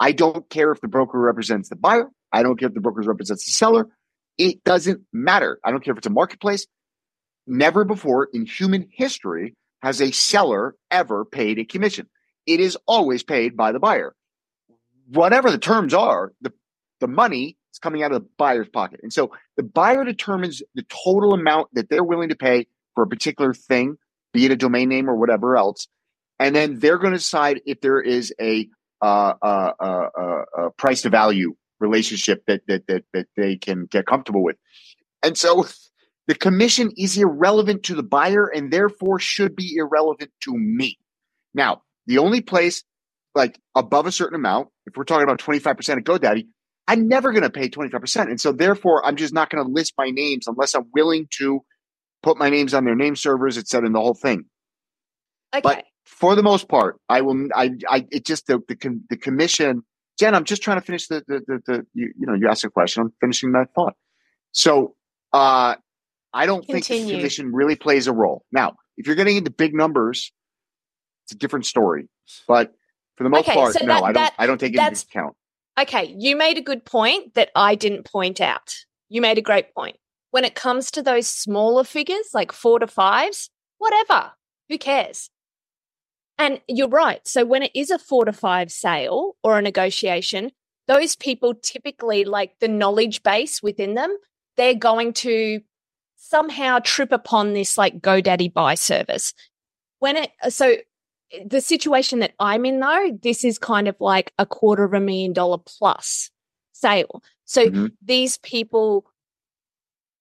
I don't care if the broker represents the buyer. I don't care if the broker represents the seller. It doesn't matter. I don't care if it's a marketplace. Never before in human history has a seller ever paid a commission. It is always paid by the buyer. Whatever the terms are, the, the money is coming out of the buyer's pocket. And so the buyer determines the total amount that they're willing to pay for a particular thing, be it a domain name or whatever else. And then they're going to decide if there is a, uh, uh, uh, uh, price to value relationship that, that, that, that they can get comfortable with. And so the commission is irrelevant to the buyer and therefore should be irrelevant to me. Now, the only place like above a certain amount, if we're talking about twenty-five percent at GoDaddy, I'm never going to pay twenty-five percent. And so therefore, I'm just not going to list my names unless I'm willing to put my names on their name servers, et cetera, and the whole thing. Okay. But for the most part, I will, I, I, it just, the, the, the commission, Jen, I'm just trying to finish the, the, the, the you, you know, you asked a question, I'm finishing my thought. So uh, I don't Continue. think the commission really plays a role. Now, if you're getting into big numbers, it's a different story, but for the most okay, part, so no, that, I don't. That, I don't take it into account. Okay, you made a good point that I didn't point out. You made a great point. When it comes to those smaller figures, like four to fives, whatever, who cares? And you're right. So when it is a four to five sale or a negotiation, those people typically, like the knowledge base within them, they're going to somehow trip upon this like GoDaddy buy service. When it so. The situation that I'm in, though, this is kind of like a quarter of a million dollar plus sale. So mm-hmm. these people,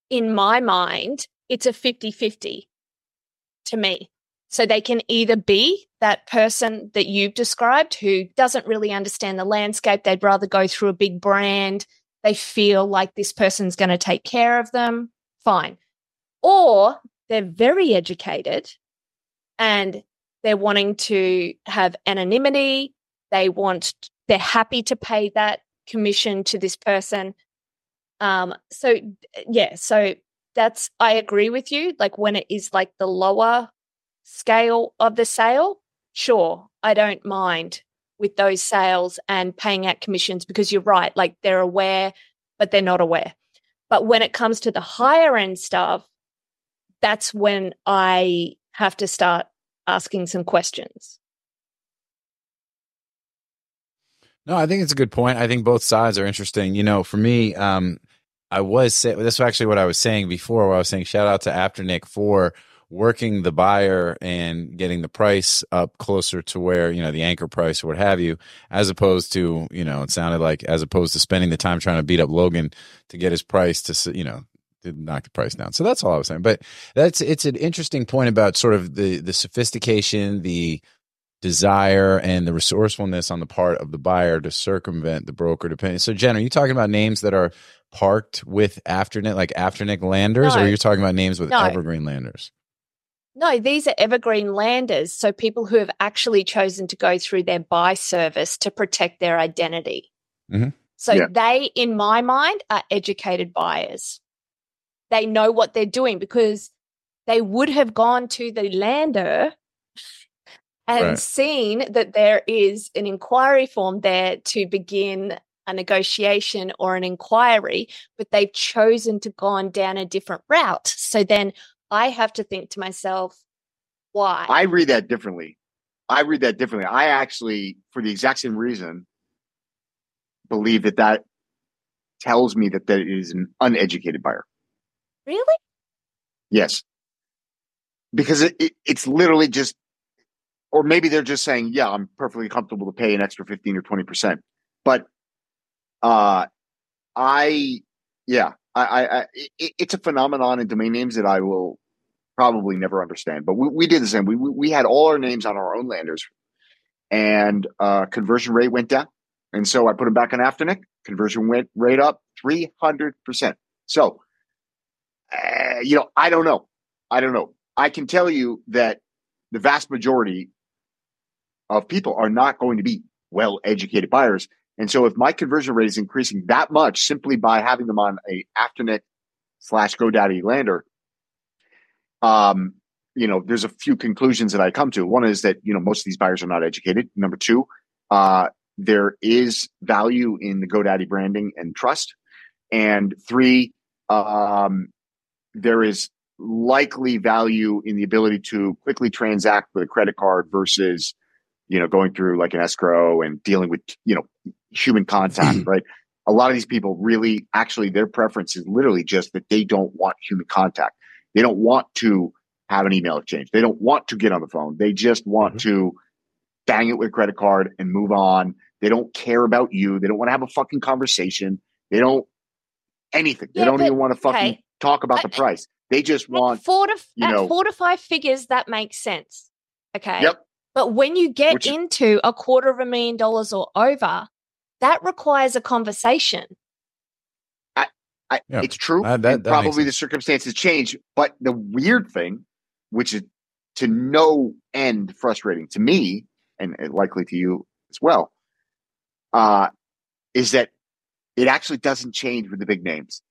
in my mind, it's a fifty-fifty to me. So they can either be that person that you've described who doesn't really understand the landscape. They'd rather go through a big brand. They feel like this person's going to take care of them. Fine. Or they're very educated and they're wanting to have anonymity. They want, they're happy to pay that commission to this person. Um, so, yeah, so that's, I agree with you. Like when it is like the lower scale of the sale, sure, I don't mind with those sales and paying out commissions because you're right, like they're aware, but they're not aware. But when it comes to the higher end stuff, that's when I have to start asking some questions. No, I think it's a good point. I think both sides are interesting. You know, for me, um, I was say- this is actually what I was saying before, where I was saying shout out to Afternic for working the buyer and getting the price up closer to where, you know, the anchor price or what have you, as opposed to, you know, it sounded like as opposed to spending the time trying to beat up Logan to get his price to, you know, to knock the price down. So that's all I was saying. But that's, it's an interesting point about sort of the, the sophistication, the desire and the resourcefulness on the part of the buyer to circumvent the broker depending. So Jen, are you talking about names that are parked with Afternic, like Afternic landers, no, or are you talking about names with no. evergreen landers? No, these are evergreen landers. So people who have actually chosen to go through their buy service to protect their identity. Mm-hmm. So yeah. they, in my mind, are educated buyers. They know what they're doing because they would have gone to the lander and right. seen that there is an inquiry form there to begin a negotiation or an inquiry, but they've chosen to gone down a different route. So then I have to think to myself, why? I read that differently. I read that differently. I actually, for the exact same reason, believe that that tells me that that is an uneducated buyer. Really? Yes. Because it, it, it's literally just, or maybe they're just saying, yeah, I'm perfectly comfortable to pay an extra fifteen or twenty percent. But uh, I, yeah, I, I, I it, it's a phenomenon in domain names that I will probably never understand. But we, we did the same. We, we we had all our names on our own landers, and uh, conversion rate went down. And so I put them back on Afternic. Conversion went rate up three hundred percent. So, uh, you know, I don't know. I don't know. I can tell you that the vast majority of people are not going to be well-educated buyers. And so if my conversion rate is increasing that much simply by having them on a Afternic slash GoDaddy lander, um, you know, there's a few conclusions that I come to. One is that, you know, most of these buyers are not educated. Number two, uh, there is value in the GoDaddy branding and trust. And three, um, there is likely value in the ability to quickly transact with a credit card versus, you know, going through like an escrow and dealing with, you know, human contact, right? A lot of these people really, actually, their preference is literally just that they don't want human contact. They don't want to have an email exchange. They don't want to get on the phone. They just want mm-hmm. to bang it with a credit card and move on. They don't care about you. They don't want to have a fucking conversation. They don't anything. Yeah, they don't but, even want to fucking okay. talk about I, the price. They just want at four to you know, at four to five figures. That makes sense. Okay. Yep. But when you get Which, into a quarter of a million dollars or over, that requires a conversation. I, I, yeah. It's true. Uh, that, that probably the circumstances change. But the weird thing, which is to no end frustrating to me, and likely to you as well, uh, is that it actually doesn't change with the big names.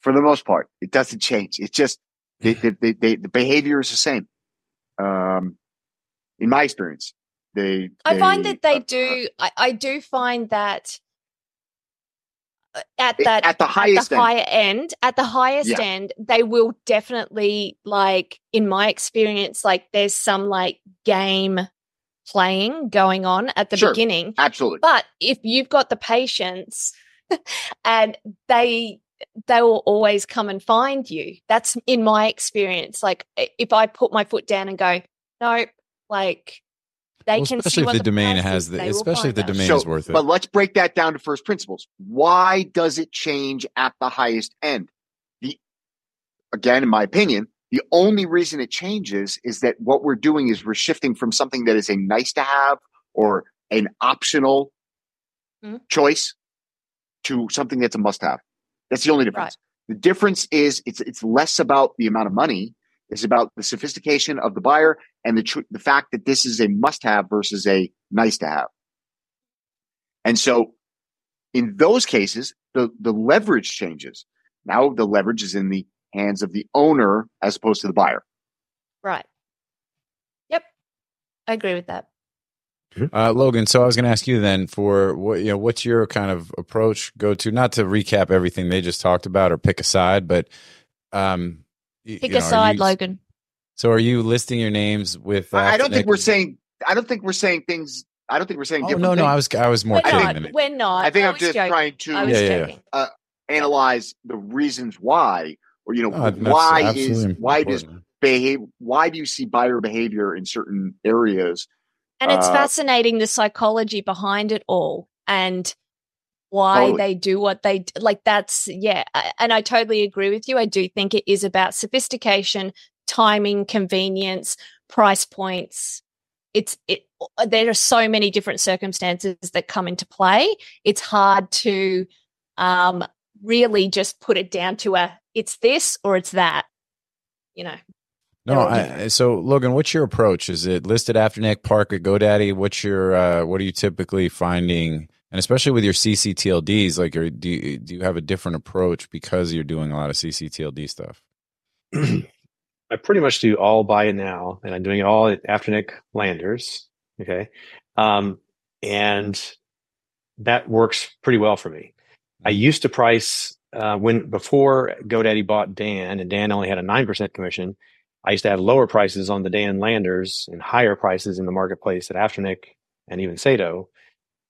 For the most part, it doesn't change. It's just they, they, they, they, the behavior is the same. Um, in my experience, they. they I find that they uh, do. I, I do find that at that at the highest at the end. higher end, at the highest yeah. end, they will definitely like. In my experience, like there's some like game playing going on at the sure, beginning, absolutely. But if you've got the patience, and they. they will always come and find you. That's in my experience. Like if I put my foot down and go, nope, like they well, can see what the domain has, the, especially if the domain is worth it. But let's break that down to first principles. Why does it change at the highest end? The, again, in my opinion, the only reason it changes is that what we're doing is we're shifting from something that is a nice to have or an optional mm-hmm. choice to something that's a must have. That's the only difference. Right. The difference is it's it's less about the amount of money. It's about the sophistication of the buyer and the tr- the fact that this is a must-have versus a nice-to-have. And so In those cases, the, the leverage changes. Now the leverage is in the hands of the owner as opposed to the buyer. Right. Yep. I agree with that. Uh, Logan, so I was going to ask you then for what you know, what's your kind of approach go to? Not to recap everything they just talked about or pick a side, but um, pick you know, a side, you, Logan. So, are you listing your names with? Uh, I don't think we're saying. I don't think we're saying things. I don't think we're saying. Oh, different no, no, things. I was. I was more. We're kidding not. Than it. We're not. I think I I'm just joking. trying to yeah, yeah, yeah. Uh, analyze the reasons why, or you know, oh, why is why does behave? Why do you see buyer behavior in certain areas? And it's fascinating, the psychology behind it all and why totally. They do what they do. Like that's, yeah. And I totally agree with you. I do think it is about sophistication, timing, convenience, price points. It's it. There are so many different circumstances that come into play. It's hard to um, really just put it down to a, it's this or it's that, you know. No, I, so Logan, what's your approach? Is it listed Afternic, Parker, GoDaddy? What's your uh, what are you typically finding? And especially with your C C T L Ds, like, your, do you, do you have a different approach because you're doing a lot of C C T L D stuff? I pretty much do all buy it now, and I'm doing it all at Afternic Landers. Okay, um, and that works pretty well for me. I used to price uh, when before GoDaddy bought Dan, and Dan only had a nine percent commission. I used to have lower prices on the Dan Landers and higher prices in the marketplace at Afternic and even Sato.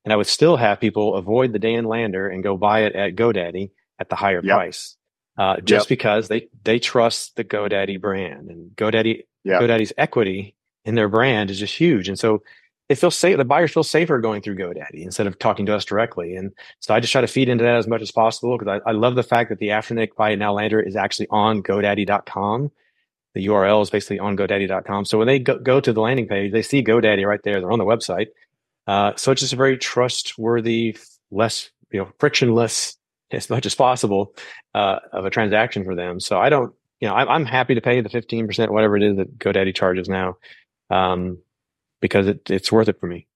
And I would still have people avoid the Dan Lander and go buy it at GoDaddy at the higher yep. price uh, just yep. because they, they trust the GoDaddy brand. And GoDaddy yep. GoDaddy's equity in their brand is just huge. And so they feel safe, the buyers feel safer going through GoDaddy instead of talking to us directly. And so I just try to feed into that as much as possible because I, I love the fact that the Afternic Buy It Now Lander is actually on GoDaddy dot com. The U R L is basically on GoDaddy dot com. So when they go, go to the landing page, they see GoDaddy right there. They're on the website. Uh, so it's just a very trustworthy, less, you know, frictionless as much as possible uh, of a transaction for them. So I don't, you know, I'm, I'm happy to pay the fifteen percent, whatever it is that GoDaddy charges now, um, because it, it's worth it for me.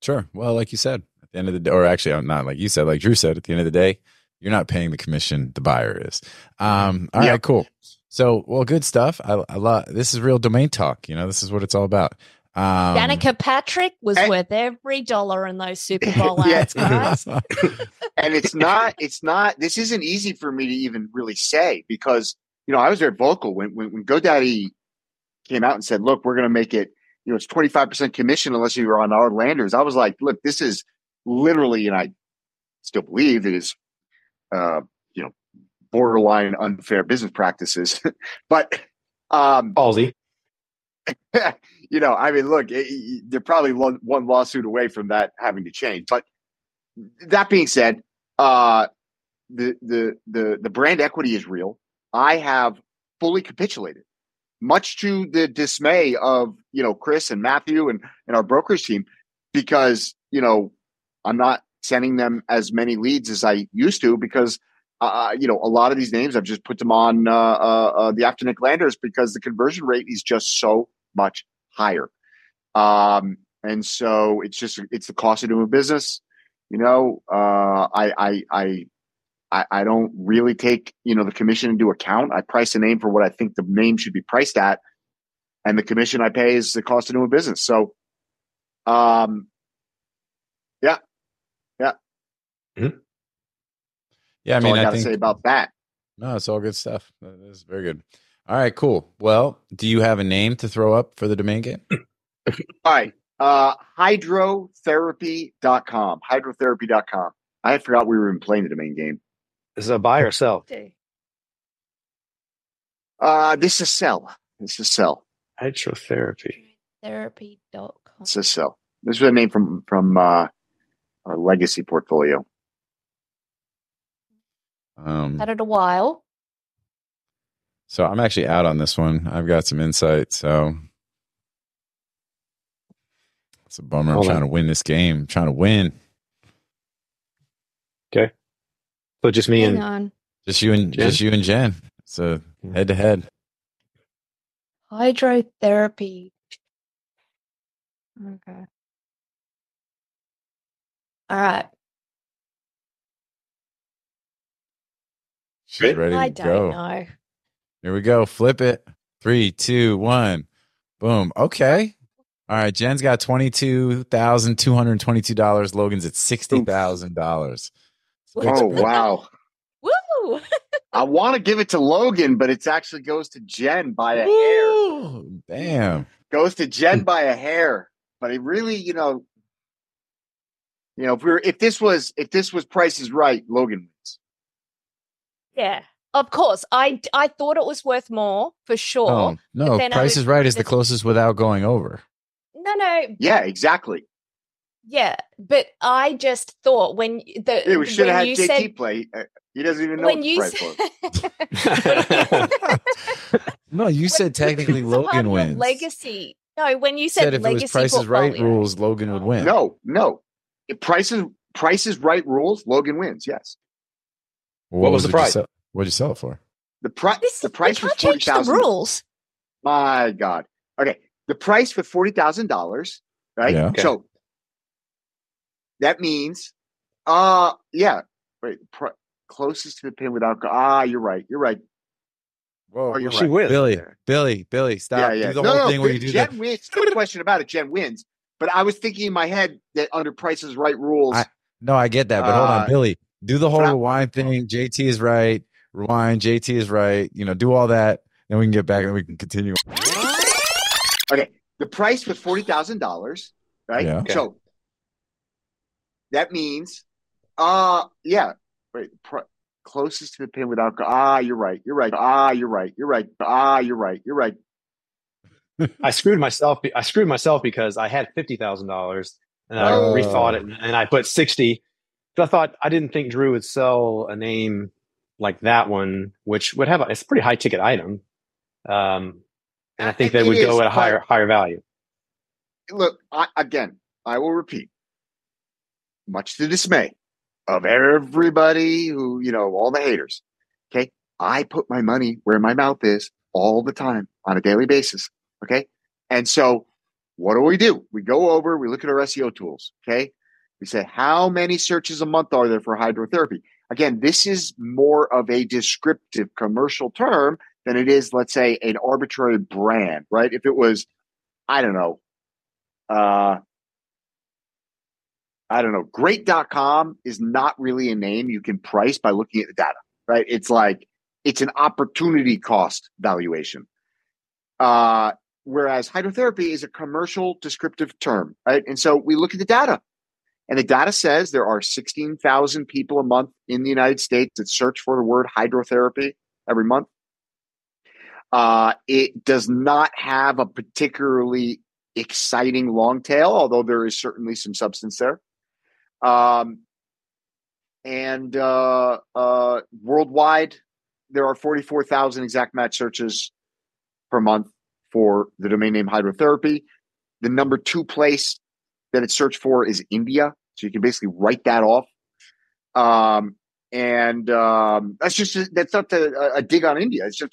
Sure. Well, like you said, at the end of the day, or actually I'm not like you said, like Drew said, at the end of the day, you're not paying the commission the buyer is. Um, all yeah. right, cool. So, well, good stuff. I, I love this. Is real domain talk. You know, this is what it's all about. Um, Danica Patrick was and, worth every dollar in those Super Bowl ads, guys. And it's not. It's not. This isn't easy for me to even really say because you know I was very vocal when when, when GoDaddy came out and said, "Look, we're going to make it. You know, it's twenty five percent commission unless you were on our landers." I was like, "Look, this is literally," and I still believe it is. Uh, you know. Borderline unfair business practices, but um, ballsy. You know, I mean, look, it, it, they're probably lo- one lawsuit away from that having to change. But that being said, uh, the the the the brand equity is real. I have fully capitulated, much to the dismay of you know Chris and Matthew and and our brokerage team, because you know I'm not sending them as many leads as I used to because. Uh, you know, a lot of these names, I've just put them on uh, uh, uh, the Afternic Landers because the conversion rate is just so much higher. Um, and so it's just, it's the cost of doing business. You know, uh, I, I, I, I don't really take, you know, the commission into account. I price a name for what I think the name should be priced at. And the commission I pay is the cost of doing business. So, um, yeah, yeah. Mm-hmm. Yeah, I mean, all I got to say about that. No, it's all good stuff. That's very good. All right, cool. Well, do you have a name to throw up for the domain game? All right. Uh, hydro therapy dot com. hydro therapy dot com. I forgot we were even playing the domain game. This is a buy or sell? Okay. Uh, this is sell. This is sell. Hydrotherapy. Therapy dot com. This is sell. This is a name from, from uh, our legacy portfolio. Um, had it a while. So I'm actually out on this one. I've got some insight. So it's a bummer. Hold I'm on. trying to win this game. I'm trying to win. Okay. So just me Hang and on. just you and Jen. just you and Jen. It's a head to head. Hydrotherapy. Okay. All right. She's ready I to go. Know. Here we go. Flip it. Three, two, one. Boom. Okay. All right. Jen's got twenty-two thousand two hundred twenty-two dollars. Logan's at sixty thousand dollars. Oh, wow. Woo! I want to give it to Logan, but it actually goes to Jen by a Woo! hair. Damn. Goes to Jen by a hair. But it really, you know, you know, if we were, if this was, if this was Price is Right, Logan wins. Yeah, of course. I, I thought it was worth more for sure. Oh, no, Price is Right is the closest without going over. No, no. Yeah, exactly. Yeah, but I just thought when the yeah, we should have had J T said, play. He doesn't even know when you right said, No, you said technically Logan wins. Legacy. No, when you said, said if legacy it was Price is Right rules, Logan would win. No, no. If Price is Price is Right rules, Logan wins. Yes. What, what was, was the price? What did you sell it for? The price. The price for forty thousand rules. My God. Okay. The price for forty thousand dollars. Right. Yeah. Okay. So. That means, uh, yeah, wait, pr- closest to the pin without, go- ah, you're right, you're right. Whoa, oh, you're she right. wins. Billy, Billy, Billy, stop. Yeah, yeah. Do the no, whole no, thing no, where you do Jen that. Wins, no question about it, Jen wins. But I was thinking in my head that under Price is Right rules. I, no, I get that, but uh, hold on, Billy. Do the whole rewind thing, J T is right, rewind, J T is right, you know, do all that, then we can get back and we can continue. Okay, the price was forty thousand dollars, right? Yeah. Okay. So. That means, uh, yeah, wait, pr- closest to the pin without, go- ah, you're right, you're right, ah, you're right, you're right, ah, you're right, you're right. I screwed myself. I screwed myself because I had fifty thousand dollars and I oh. rethought it and I put sixty. But I thought, I didn't think Drew would sell a name like that one, which would have, a, it's a pretty high ticket item. Um, and I think it, they would go is, at a higher, higher value. Look, I, again, I will repeat. Much to the dismay of everybody who, you know, all the haters. Okay. I put my money where my mouth is all the time on a daily basis. Okay. And so what do we do? We go over, we look at our S E O tools. Okay. We say, how many searches a month are there for hydrotherapy? Again, this is more of a descriptive commercial term than it is, let's say, an arbitrary brand, right? If it was, I don't know, uh, I don't know, Great dot com is not really a name you can price by looking at the data, right? It's like, it's an opportunity cost valuation. Uh, whereas hydrotherapy is a commercial descriptive term, right? And so we look at the data and the data says there are sixteen thousand people a month in the United States that search for the word hydrotherapy every month. Uh, it does not have a particularly exciting long tail, although there is certainly some substance there. Um, and uh, uh, worldwide, there are forty-four thousand exact match searches per month for the domain name hydrotherapy. The number two place that it's searched for is India. So you can basically write that off. Um, and um, that's just, that's not the, a dig on India. It's just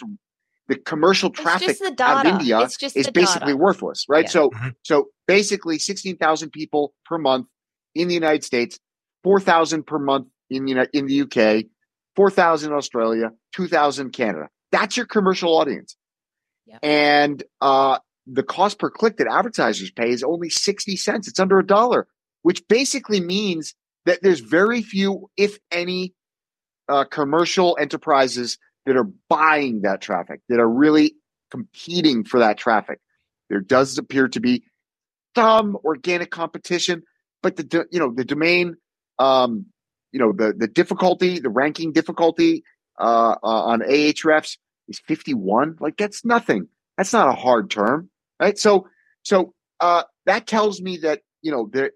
the commercial traffic out of India is basically worthless, right? Yeah. So, mm-hmm. so basically sixteen thousand people per month in the United States, four thousand per month in the, in the U K, four thousand in Australia, two thousand Canada. That's your commercial audience. Yeah. And uh, the cost per click that advertisers pay is only sixty cents. It's under a dollar, which basically means that there's very few, if any, uh, commercial enterprises that are buying that traffic, that are really competing for that traffic. There does appear to be some organic competition, but the, you know, the domain, um, you know, the, the difficulty, the ranking difficulty uh, uh, on Ahrefs is fifty-one. Like that's nothing. That's not a hard term, right? So, so uh, that tells me that, you know, there,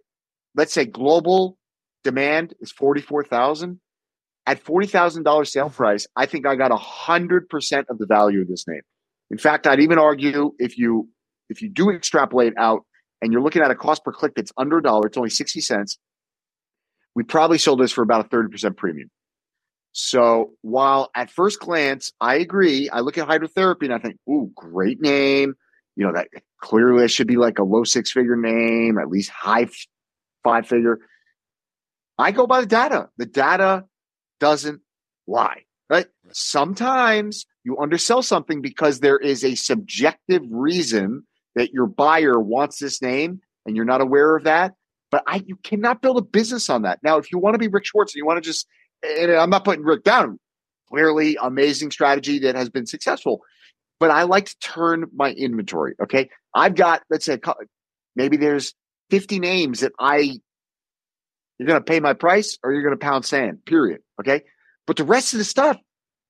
let's say global demand is forty-four thousand. At forty thousand dollars sale price, I think I got one hundred percent of the value of this name. In fact, I'd even argue if you if you do extrapolate out and you're looking at a cost per click that's under a dollar, it's only sixty cents, we probably sold this for about a thirty percent premium. So while at first glance, I agree, I look at hydrotherapy and I think, ooh, great name. You know, that clearly should be like a low six-figure name, at least high five-figure. I go by the data. The data doesn't lie. right? Right. Sometimes you undersell something because there is a subjective reason that your buyer wants this name and you're not aware of that. But I, you cannot build a business on that. Now, if you want to be Rick Schwartz and you want to just, and I'm not putting Rick down, clearly amazing strategy that has been successful. But I like to turn my inventory, okay? I've got, let's say, maybe there's fifty names that I, you're going to pay my price or you're going to pound sand, period, okay? But the rest of the stuff,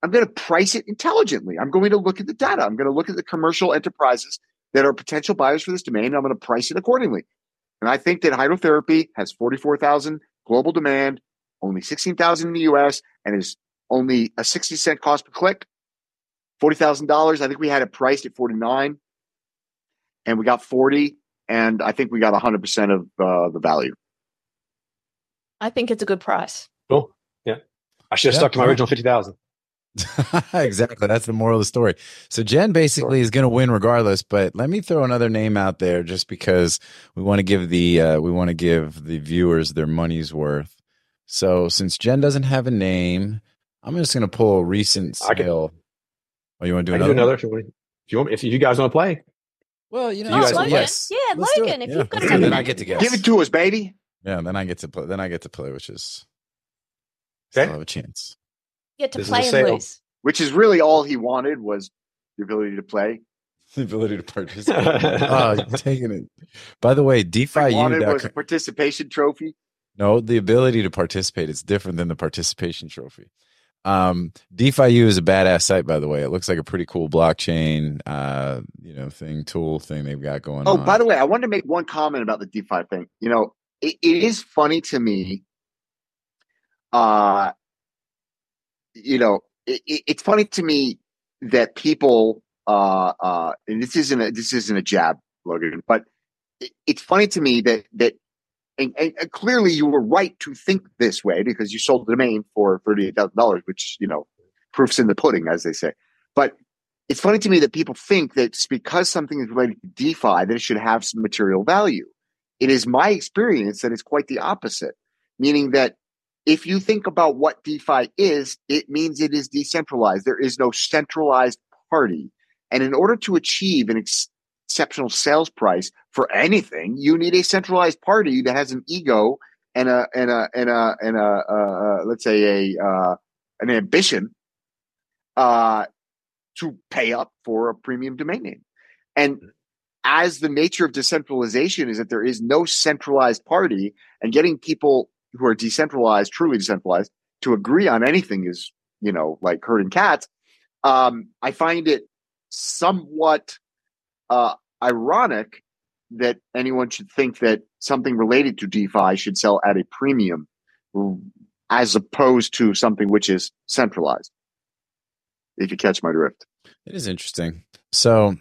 I'm going to price it intelligently. I'm going to look at the data. I'm going to look at the commercial enterprises that are potential buyers for this domain, and I'm going to price it accordingly. And I think that HydroTherapy has forty-four thousand global demand, only sixteen thousand in the U S, and is only a sixty cent cost per click, forty thousand dollars. I think we had it priced at forty-nine, and we got forty, and I think we got one hundred percent of uh, the value. I think it's a good price. Cool. Yeah. I should have yeah, stuck to my original fifty thousand. Exactly. That's the moral of the story. So Jen basically is going to win regardless, but let me throw another name out there just because we want to give the uh, we want to give the viewers their money's worth. So since Jen doesn't have a name, I'm just going to pull a recent sale. Oh, you want to do another? Do another if, you want, if you want, if you guys want to play. Well, you know, oh, you guys Logan. Yes. Yeah, let's Logan. If yeah. you've got something, then I get to guess. Give it to us, baby. Yeah, then I get to play. Then I get to play, which is okay. Still have a chance. Get to this play and lose, which is really all he wanted was the ability to play, the ability to participate. Oh, you're taking it. By the way, DeFi he wanted was a participation trophy. No, the ability to participate is different than the participation trophy. Um, DeFi.io is a badass site, by the way. It looks like a pretty cool blockchain, uh, you know, thing, tool thing they've got going oh, on. Oh, by the way, I wanted to make one comment about the DeFi thing. You know, it, it is funny to me. Uh, you know, it, it, it's funny to me that people, uh, uh, and this isn't a, this isn't a jab, Logan, but it, it's funny to me that that. And, and, and clearly you were right to think this way because you sold the domain for thirty-eight thousand dollars, which, you know, proof's in the pudding, as they say. But it's funny to me that people think that because something is related to DeFi, that it should have some material value. It is my experience that it's quite the opposite, meaning that if you think about what DeFi is, it means it is decentralized. There is no centralized party. And in order to achieve an ex- exceptional sales price for anything, you need a centralized party that has an ego and a and a and a and a, a, a let's say a uh, an ambition uh, to pay up for a premium domain name. And as the nature of decentralization is that there is no centralized party, and getting people who are decentralized, truly decentralized, to agree on anything is, you know, like herding cats. Um, I find it somewhat uh, ironic that anyone should think that something related to DeFi should sell at a premium as opposed to something which is centralized, if you catch my drift. It is interesting. So,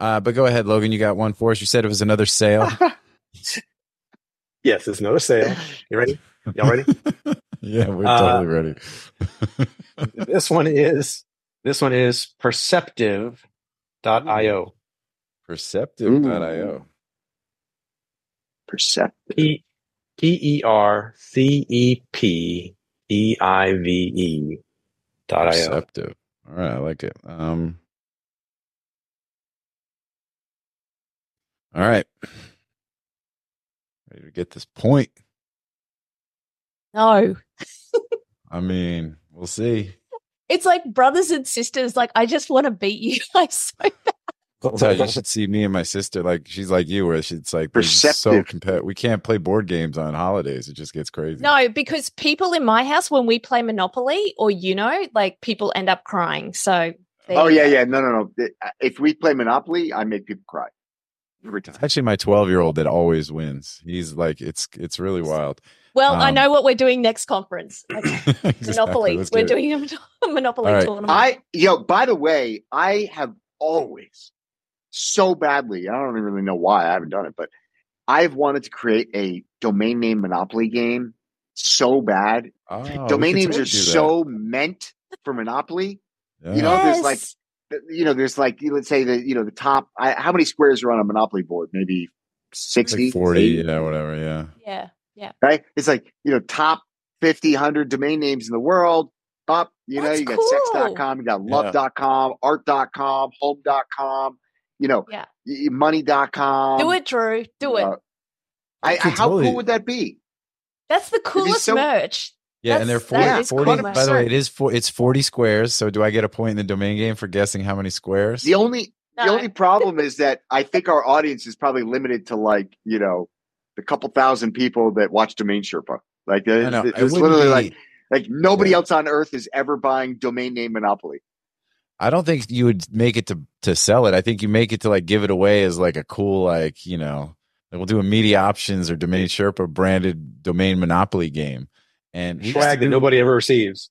uh, but go ahead, Logan, you got one for us. You said it was another sale. Yes, it's another sale. You ready? Y'all ready? Yeah, we're totally uh, ready. this one is, this one is Perceptive dot i o. Perceptive dot i o. Perceptive. P E R C E P E I V E dot I O. Perceptive. All right, I like it. Um, all right. Ready to get this point? No. I mean, we'll see. It's like brothers and sisters. Like, I just want to beat you guys so bad. So you should see me and my sister. Like, she's like you, where she's like, so competitive. We can't play board games on holidays. It just gets crazy. No, because people in my house, when we play Monopoly or, you know, like people end up crying. So. Oh, yeah, yeah. No, no, no. If we play Monopoly, I make people cry every time. It's actually my twelve year old that always wins. He's like, it's, it's really wild. Well, um, I know what we're doing next conference. Okay. Monopoly. Exactly. We're doing a Monopoly right. tournament. I, you know, by the way, I have always so badly, I don't really know why I haven't done it, but I've wanted to create a domain name Monopoly game so bad. Oh, domain names are so meant for Monopoly. Yeah. You know, yes. there's like, you know, there's like, let's say the, you know, the top, I, how many squares are on a Monopoly board? Maybe sixty, like forty, eighty? Yeah, whatever. Yeah. Yeah. Yeah. Right. It's like, you know, top fifty, one hundred domain names in the world, up You That's know, you cool. got sex dot com, you got love dot com, yeah. art dot com, home dot com, you know, yeah. money dot com. Do it, Drew. Do it. Uh, I, I, how totally. cool would that be? That's the coolest so, merch. Yeah, That's, and they're forty, forty by the way, it is for, it's forty squares. So do I get a point in the domain game for guessing how many squares? The only no. the only problem is that I think our audience is probably limited to, like, you know, the couple thousand people that watch Domain Sherpa. Like it's, it it's literally be, like like nobody yeah. else on earth is ever buying domain name monopoly. I don't think you would make it to to sell it. I think you make it to, like, give it away as, like, a cool, like, you know, like, we'll do a Media Options or Domain Sherpa branded domain monopoly game. And swag that nobody ever receives.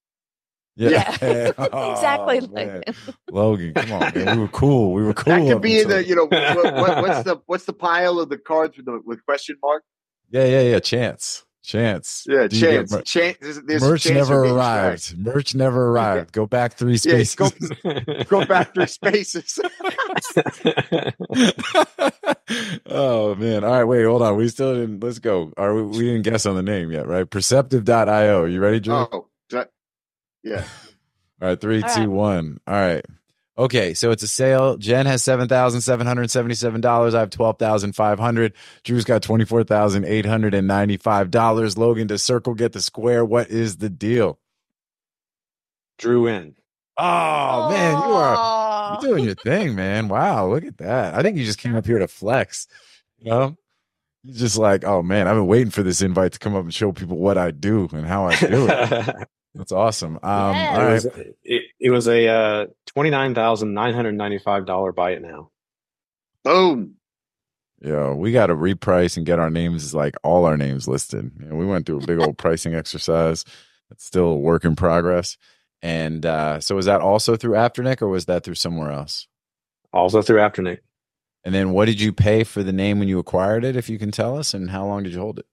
Yeah, yeah. Oh, exactly. Man. Logan, come on, man. We were cool. We were cool. That could be in the, you know, what, what, what's the what's the pile of the cards with the, with question mark? Yeah, yeah, yeah. Chance, chance. Yeah, Do chance, mer- chance. There's, there's merch chance never arrived. Strike. Merch never arrived. Go back three spaces. Yeah, go, go back three spaces. Oh man! All right, wait, hold on. We still didn't. Let's go. Are we? We didn't guess on the name yet, right? Perceptive dot i o. You ready, Drew? Oh, I, yeah. All right, three, All two, right. one. All right. Okay, so it's a sale. Jen has seven thousand seven hundred seventy-seven dollars. I have twelve thousand five hundred. Drew's got twenty-four thousand eight hundred and ninety-five dollars. Logan, does Circle get the square? What is the deal? Drew in. Oh, Aww. man, you are you're doing your thing, man. Wow, look at that. I think you just came up here to flex. You know? You're just like, oh, man, I've been waiting for this invite to come up and show people what I do and how I do it. That's awesome. Um, yes. all right. it, was, it, it was a uh, twenty-nine thousand nine hundred ninety-five dollars buy it now. Boom. Yeah, we got to reprice and get our names, like all our names listed. You know, we went through a big old pricing exercise. It's still a work in progress. And uh, so was that also through Afternic, or was that through somewhere else? Also through Afternic. And then what did you pay for the name when you acquired it, if you can tell us? And how long did you hold it?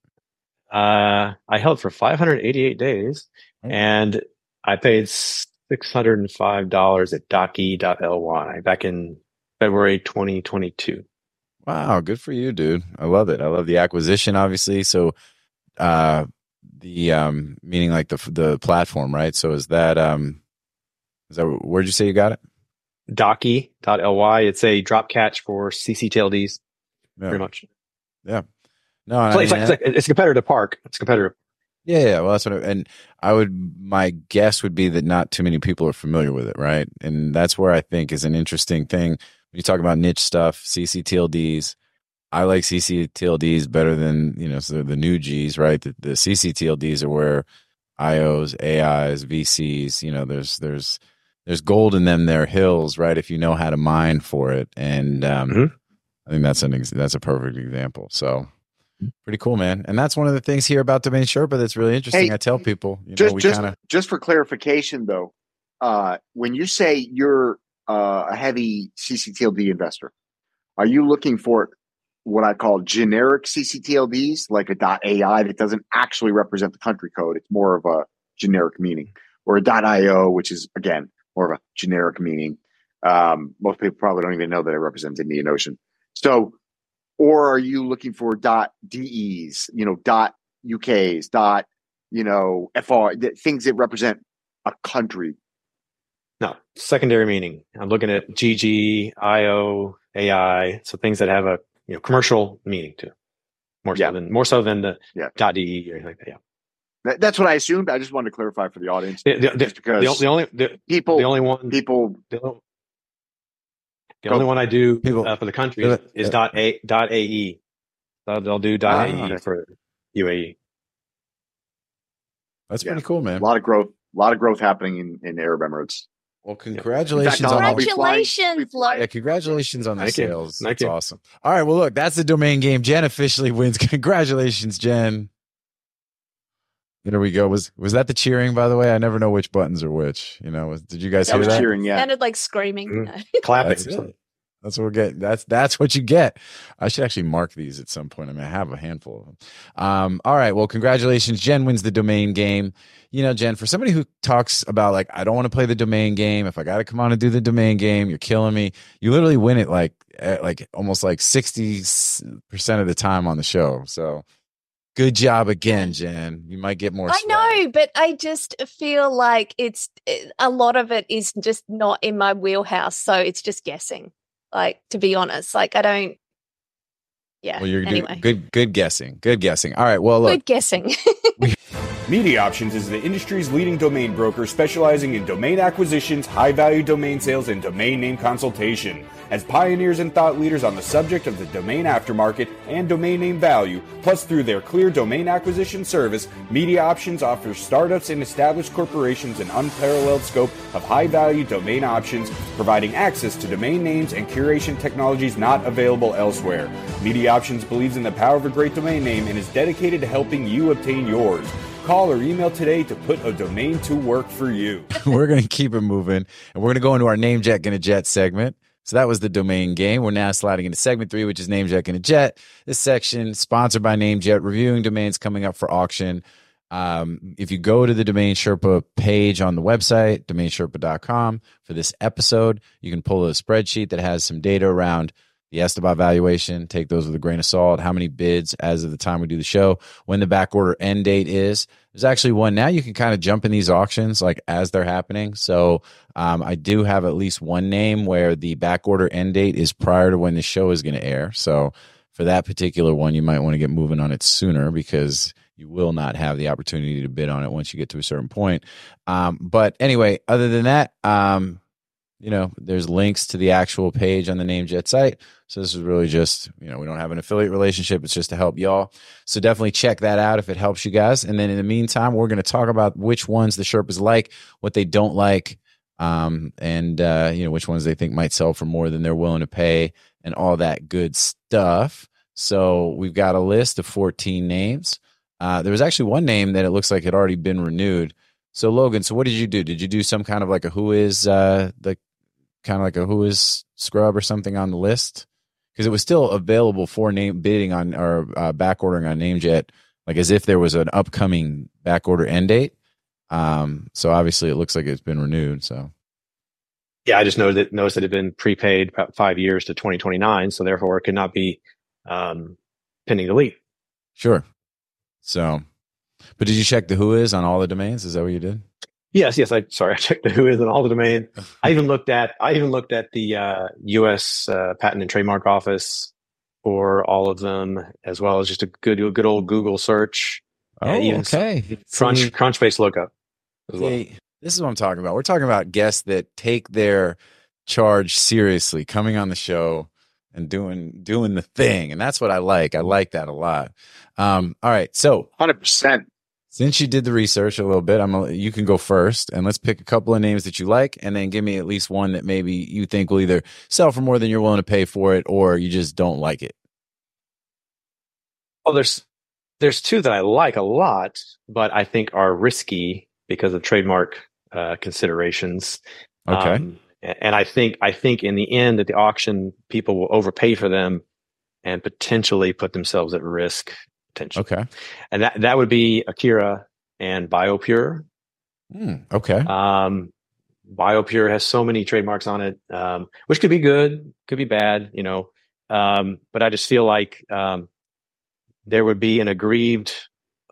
Uh, I held for five hundred eighty-eight days, oh. and I paid six hundred five dollars at Docky dot l y back in February twenty twenty-two. Wow. Good for you, dude. I love it. I love the acquisition, obviously. So, uh, The um meaning like the the platform, right? So is that um is that where'd you say you got it? Docky dot l y. It's a drop catch for C C T L Ds, yeah. pretty much. Yeah. No, it's, I mean, like, it's, like, it's a competitor to Park. It's competitor. Yeah, yeah. Well, that's what. I, and I would my guess would be that not too many people are familiar with it, right? And that's where I think is an interesting thing when you talk about niche stuff, C C T L Ds. I like C C T L Ds better than, you know, so the new G's, right? The, the C C T L Ds are where I Os, A Is, V Cs, you know, there's there's there's gold in them, they're hills, right? If you know how to mine for it, and um, mm-hmm. I think that's an ex- that's a perfect example. So pretty cool, man. And that's one of the things here about Domain Sherpa that's really interesting. Hey, I tell people, you just, know, we just, kinda... just for clarification though, uh, when you say you're uh, a heavy C C T L D investor, are you looking for what I call generic C C T L Ds, like a .ai that doesn't actually represent the country code? It's more of a generic meaning, or a .io, which is, again, more of a generic meaning. Um, most people probably don't even know that it represents Indian Ocean. So, or are you looking for .des, you know, .uk's, dot, you know, F R, things that represent a country? No, secondary meaning. I'm looking at G G, I O, A I, so things that have a, you know, commercial meaning too, more yeah. so than more so than the yeah. .de or anything like that. Yeah, that, that's what I assumed. I just wanted to clarify for the audience, the, the, just because the, the only the, people, the only one people, the, the only one I do people, uh, for the country uh, is uh, .a .ae. They'll, they'll do ah, .ae okay. for U A E. That's yeah. pretty cool, man. A lot of growth, a lot of growth happening in, in Arab Emirates. Well, congratulations fact, on congratulations, yeah, congratulations on the Thank sales. That's awesome. All right. Well, look, that's the domain game. Jen officially wins. Congratulations, Jen. There we go. Was was that the cheering, by the way? I never know which buttons are which. You know, was, did you guys that hear was that? Cheering, yeah. It sounded like screaming. Mm-hmm. Clapping. That's, that's what we're getting. That's that's what you get. I should actually mark these at some point. I mean, I have a handful of them. Um, all right. Well, congratulations. Jen wins the domain game. You know, Jen, for somebody who talks about, like, I don't want to play the domain game. If I got to come on and do the domain game, you're killing me. You literally win it like, like almost like sixty percent of the time on the show. So Good job again, Jen. You might get more. I sweat. know, but I just feel like it's a lot of it is just not in my wheelhouse. So it's just guessing, like, to be honest. Like, I don't. Yeah. Well, you're anyway. doing good, good guessing. Good guessing. All right. Well, look. Good guessing. Media Options is the industry's leading domain broker specializing in domain acquisitions, high-value domain sales, and domain name consultation. As pioneers and thought leaders on the subject of the domain aftermarket and domain name value, plus through their clear domain acquisition service, Media Options offers startups and established corporations an unparalleled scope of high-value domain options, providing access to domain names and curation technologies not available elsewhere. Media Options believes in the power of a great domain name and is dedicated to helping you obtain yours. Call or email today to put a domain to work for you. We're going to keep it moving, and we're going to go into our Name Jet Gonna Jet segment. So that was the domain game. We're now sliding into segment three, which is NameJet Gonna Jet. This section, sponsored by NameJet, reviewing domains coming up for auction. Um, if you go to the Domain Sherpa page on the website, domain sherpa dot com, for this episode, you can pull a spreadsheet that has some data around the Estabot valuation. Take those with a grain of salt. How many bids as of the time we do the show, when the back order end date is. There's actually one now. You can kind of jump in these auctions like as they're happening. So um, I do have at least one name where the back order end date is prior to when the show is going to air. So for that particular one, you might want to get moving on it sooner because you will not have the opportunity to bid on it once you get to a certain point. Um, but anyway, other than that, um, you know, there's links to the actual page on the NameJet site. So this is really just, you know, we don't have an affiliate relationship. It's just to help y'all. So definitely check that out if it helps you guys. And then in the meantime, we're going to talk about which ones the Sherpas like, what they don't like, um, and, uh, you know, which ones they think might sell for more than they're willing to pay and all that good stuff. So we've got a list of fourteen names. Uh, there was actually one name that it looks like had already been renewed. So Logan, so what did you do? Did you do some kind of like a who is uh, the kind of like a who is scrub or something on the list, because it was still available for name bidding on or uh, back ordering on NameJet, like as if there was an upcoming back order end date. Um, so obviously it looks like it's been renewed. So yeah, I just noticed that noticed that it had been prepaid about five years to twenty twenty-nine, so therefore it could not be um, pending delete. Sure. So, but did you check the who is on all the domains? Is that what you did? Yes, yes. I sorry, I checked the who is and all the domain. I even looked at I even looked at the uh, U S Uh, Patent and Trademark Office for all of them, as well as just a good a good old Google search. Oh, yeah, okay. Crunch so, Crunchbase lookup. As well. Hey, this is what I'm talking about. We're talking about guests that take their charge seriously, coming on the show and doing doing the thing, and that's what I like. I like that a lot. Um, all right, so one hundred percent. Since you did the research a little bit, I'm a, you can go first, and let's pick a couple of names that you like, and then give me at least one that maybe you think will either sell for more than you're willing to pay for it, or you just don't like it. Well, there's there's two that I like a lot, but I think are risky because of trademark uh, considerations. Okay, um, and I think I think in the end, at the auction, people will overpay for them and potentially put themselves at risk. Okay, and that that would be Akira and BioPure. Mm, okay, um, BioPure has so many trademarks on it, um, which could be good, could be bad, you know. Um, but I just feel like um, there would be an aggrieved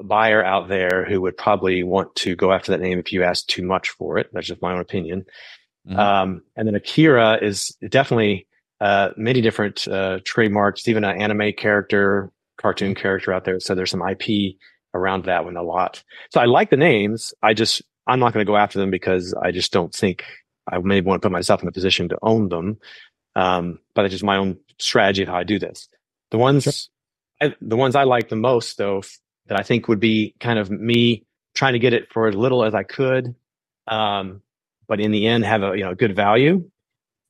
buyer out there who would probably want to go after that name if you asked too much for it. That's just my own opinion. Mm-hmm. Um, and then Akira is definitely uh, many different uh, trademarks, even an anime character. Cartoon character out there, so there's some I P around that one a lot. So I like the names. I just I'm not going to go after them because I just don't think I may want to put myself in a position to own them. Um, but it's just my own strategy of how I do this. The ones sure. I, the ones I like the most, though, that I think would be kind of me trying to get it for as little as I could, um, but in the end have a you know good value.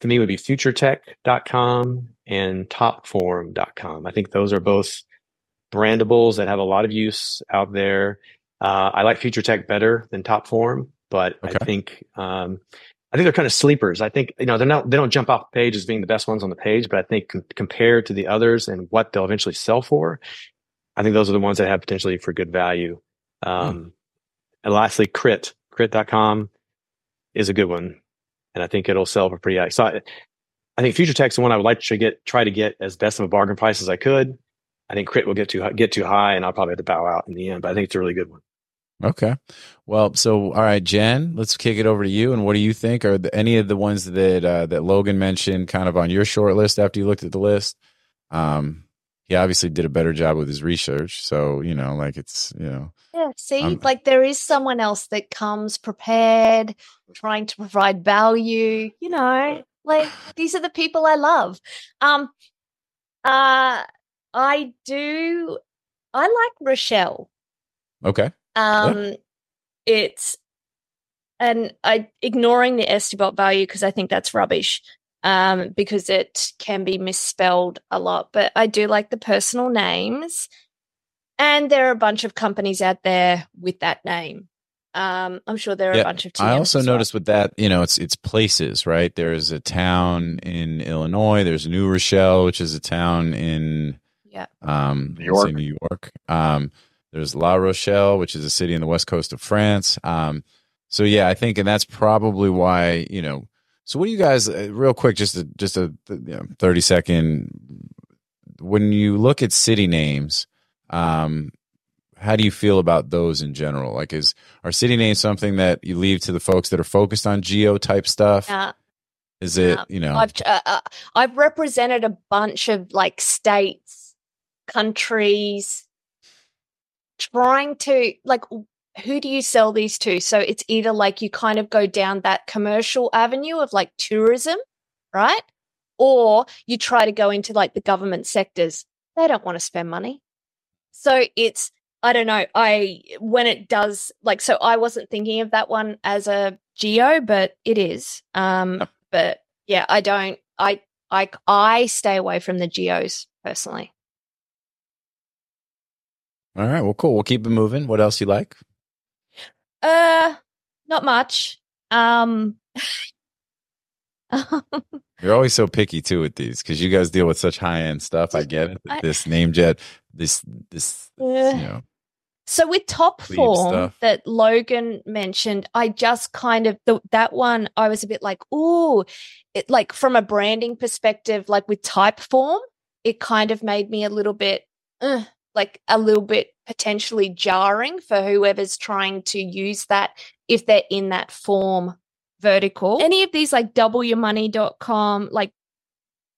To me, would be future tech dot com and top forum dot com. I think those are both brandables that have a lot of use out there. Uh, I like FutureTech better than TopForum, but okay. I think um, I think they're kind of sleepers. I think you know they're not they don't jump off the page as being the best ones on the page, but I think com- compared to the others and what they'll eventually sell for, I think those are the ones that have potentially for good value. Um, mm. And lastly, Crit Crit dot com is a good one, and I think it'll sell for pretty high. So I, I think FutureTech is the one I would like to get try to get as best of a bargain price as I could. I think Crit will get too get too high, and I'll probably have to bow out in the end. But I think it's a really good one. Okay. Well, so all right, Jen, let's kick it over to you. And what do you think? Are the, any of the ones that uh, that Logan mentioned kind of on your short list after you looked at the list? Um, he obviously did a better job with his research. So, you know, like it's, you know. Yeah, see, I'm, like there is someone else that comes prepared, trying to provide value, you know. Like these are the people I love. Um, uh, I do, I like Rochelle. Okay. Um, yeah. It's, and I ignoring the Estibot value because I think that's rubbish um, because it can be misspelled a lot. But I do like the personal names, and there are a bunch of companies out there with that name. Um, I'm sure there are yeah. a bunch of. I also noticed well. with that, you know, it's it's places, right? There is a town in Illinois. There's New Rochelle, which is a town in yeah, um, New York. New York. Um, There's La Rochelle, which is a city in the west coast of France. Um, so yeah, I think, and that's probably why, you know. So what do you guys, uh, real quick, just a, just a you know, thirty second. When you look at city names, um, how do you feel about those in general? Like, is are city names something that you leave to the folks that are focused on geo type stuff? Yeah. Is it yeah. you know? I've uh, I've represented a bunch of like states, countries. Trying to like, who do you sell these to? So it's either like you kind of go down that commercial avenue of like tourism, right? Or you try to go into like the government sectors. They don't want to spend money. So it's, I don't know, I, when it does like, so I wasn't thinking of that one as a geo, but it is. Um, oh. But yeah, I don't, I, I, I stay away from the geos personally. All right. Well, cool. We'll keep it moving. What else you like? Uh, not much. Um, You're always so picky too with these because you guys deal with such high end stuff. I get it. I, this NameJet, this this uh, you know. So with TopForum that Logan mentioned, I just kind of the, that one I was a bit like, ooh, it like from a branding perspective, like with Typeform, it kind of made me a little bit. Uh, like a little bit potentially jarring for whoever's trying to use that if they're in that form vertical. Any of these like double your money dot com, like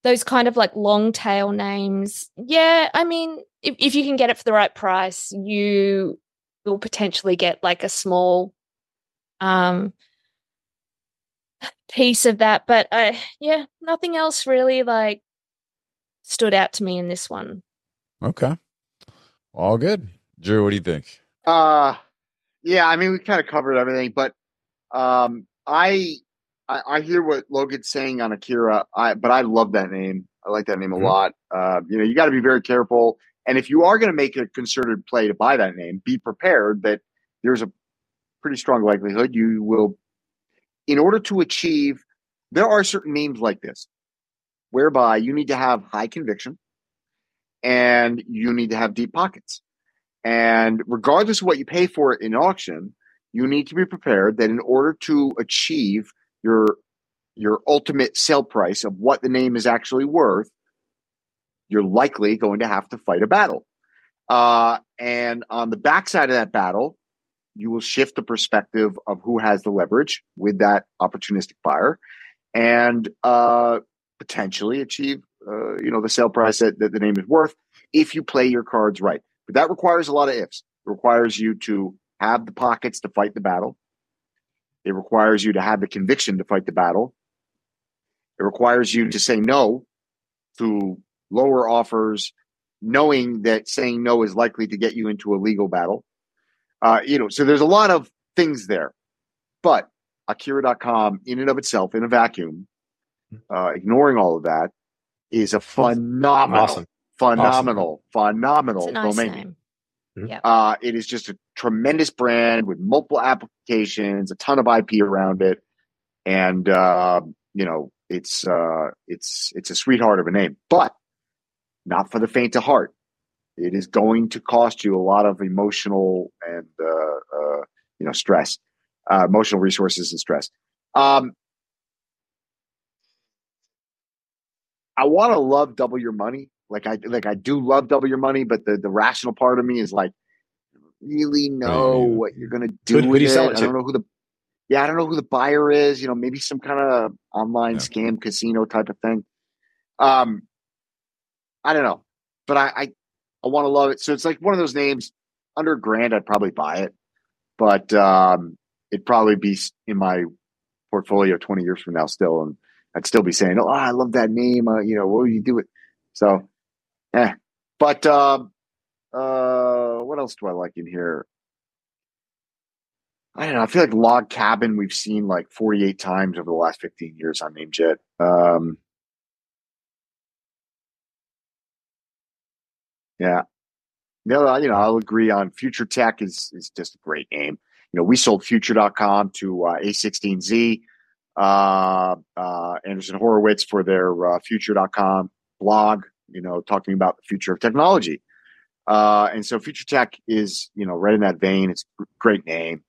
those kind of like long tail names. Yeah, I mean, if, if you can get it for the right price, you will potentially get like a small um, piece of that. But uh, yeah, nothing else really like stood out to me in this one. Okay. All good. Drew, what do you think? Uh, yeah, I mean, we kind of covered everything, but um, I, I I hear what Logan's saying on Akira, I, but I love that name. I like that name a mm-hmm. lot. Uh, you know, you got to be very careful. And if you are going to make a concerted play to buy that name, be prepared that there's a pretty strong likelihood you will, in order to achieve, there are certain names like this, whereby you need to have high conviction. And you need to have deep pockets. And regardless of what you pay for it in auction, you need to be prepared that in order to achieve your your ultimate sale price of what the name is actually worth, you're likely going to have to fight a battle. Uh, and on the backside of that battle, you will shift the perspective of who has the leverage with that opportunistic buyer and uh, potentially achieve Uh, you know, the sale price that, that the name is worth if you play your cards right. But that requires a lot of ifs. It requires you to have the pockets to fight the battle. It requires you to have the conviction to fight the battle. It requires you to say no to lower offers, knowing that saying no is likely to get you into a legal battle. Uh, you know, so there's a lot of things there. But Akira dot com in and of itself, in a vacuum, uh, ignoring all of that, is a phenomenal, awesome. phenomenal, awesome. phenomenal nice domain. Name. Uh, it is just a tremendous brand with multiple applications, a ton of I P around it, and uh, you know it's uh, it's it's a sweetheart of a name, but not for the faint of heart. It is going to cost you a lot of emotional and uh, uh, you know stress, uh, emotional resources and stress. Um, I want to love double your money. Like I like I do love double your money, but the, the rational part of me is like, really know right. what you're gonna do who, with who you it. Sell it to? I don't know who the yeah I don't know who the buyer is. You know, maybe some kind of online yeah. scam casino type of thing. Um, I don't know, but I I, I want to love it. So it's like one of those names under a grand. I'd probably buy it, but um, it'd probably be in my portfolio twenty years from now still, and I'd still be saying, oh, I love that name. Uh, you know, what would you do with? So, eh. But um, uh, what else do I like in here? I don't know. I feel like Log Cabin we've seen like forty-eight times over the last fifteen years on NameJet. Um, yeah. No, you know, I'll agree on Future Tech is is just a great name. You know, we sold Future dot com to uh, A sixteen Z, uh, uh, Anderson Horowitz for their uh, Future dot com blog, you know, talking about the future of technology. Uh, and so Future Tech is, you know, right in that vein. It's a great name,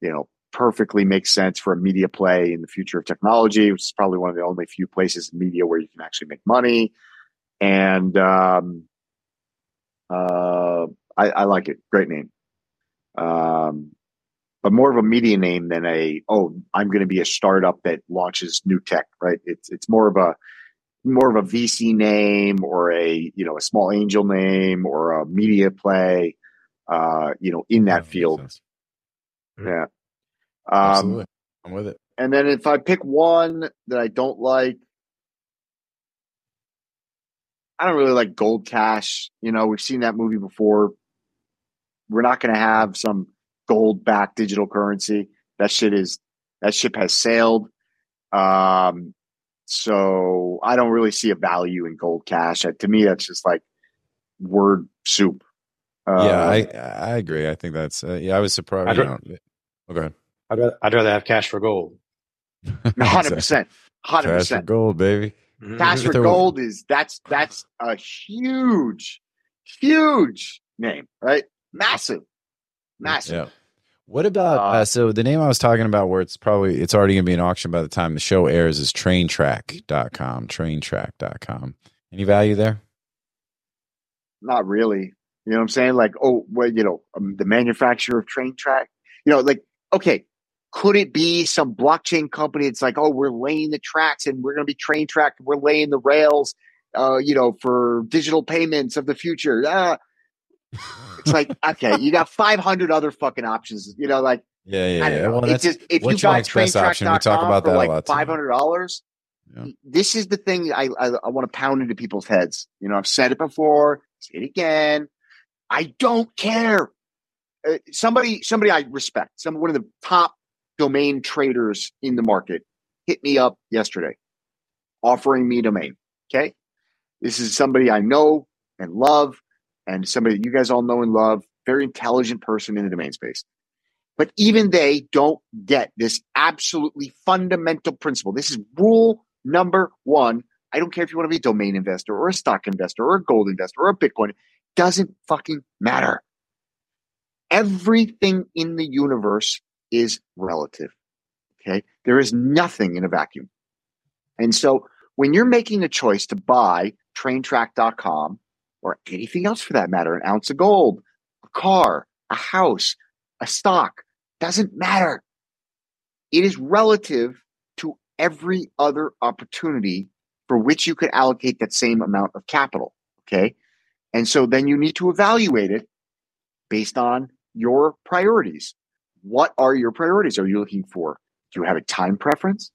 you know, perfectly makes sense for a media play in the future of technology, which is probably one of the only few places in media where you can actually make money. And um, uh, I, I like it. Great name. Um, but more of a media name than a, oh, I'm going to be a startup that launches new tech, right? It's, it's more of a, more of a V C name or a, you know, a small angel name or a media play, uh, you know, in that, that field. Sense. Yeah. Um, Absolutely. I'm with it. And then if I pick one that I don't like, I don't really like Gold Cash. You know, we've seen that movie before. We're not going to have some gold-backed digital currency. That shit is, that ship has sailed. Um, So I don't really see a value in Gold Cash. I, to me, that's just like word soup. Uh, yeah, I, I agree. I think that's uh, yeah. I was surprised. I'd you know. Rather, oh, go ahead. I'd rather, I'd rather have Cash for Gold. Hundred percent. Hundred percent. Cash for Gold, baby. Mm-hmm. Cash for Gold is that's that's a huge, huge name, right? Massive, massive. Yeah. What about, uh, so the name I was talking about where it's probably, it's already going to be an auction by the time the show airs is Train Track dot com, Train Track dot com. Any value there? Not really. You know what I'm saying? Like, oh, well, you know, um, the manufacturer of TrainTrack, you know, like, okay, could it be some blockchain company? It's like, oh, we're laying the tracks and we're going to be train tracked. We're laying the rails, uh, you know, for digital payments of the future. Ah. It's like, okay, you got five hundred other fucking options, you know, like, yeah, yeah, yeah. Well, it's just, if you buy Train Track dot com for like five hundred dollars, yeah. This is the thing I, I, I want to pound into people's heads. You know, I've said it before, say it again. I don't care. Uh, somebody, somebody I respect, some one of the top domain traders in the market hit me up yesterday offering me domain. Okay. This is somebody I know and love. And somebody that you guys all know and love, very intelligent person in the domain space. But even they don't get this absolutely fundamental principle. This is rule number one. I don't care if you want to be a domain investor or a stock investor or a gold investor or a Bitcoin. It doesn't fucking matter. Everything in the universe is relative. Okay? There is nothing in a vacuum. And so when you're making a choice to buy Train Track dot com, or anything else for that matter, an ounce of gold, a car, a house, a stock, doesn't matter. It is relative to every other opportunity for which you could allocate that same amount of capital, okay? And so then you need to evaluate it based on your priorities. What are your priorities? Are you looking for, do you have a time preference?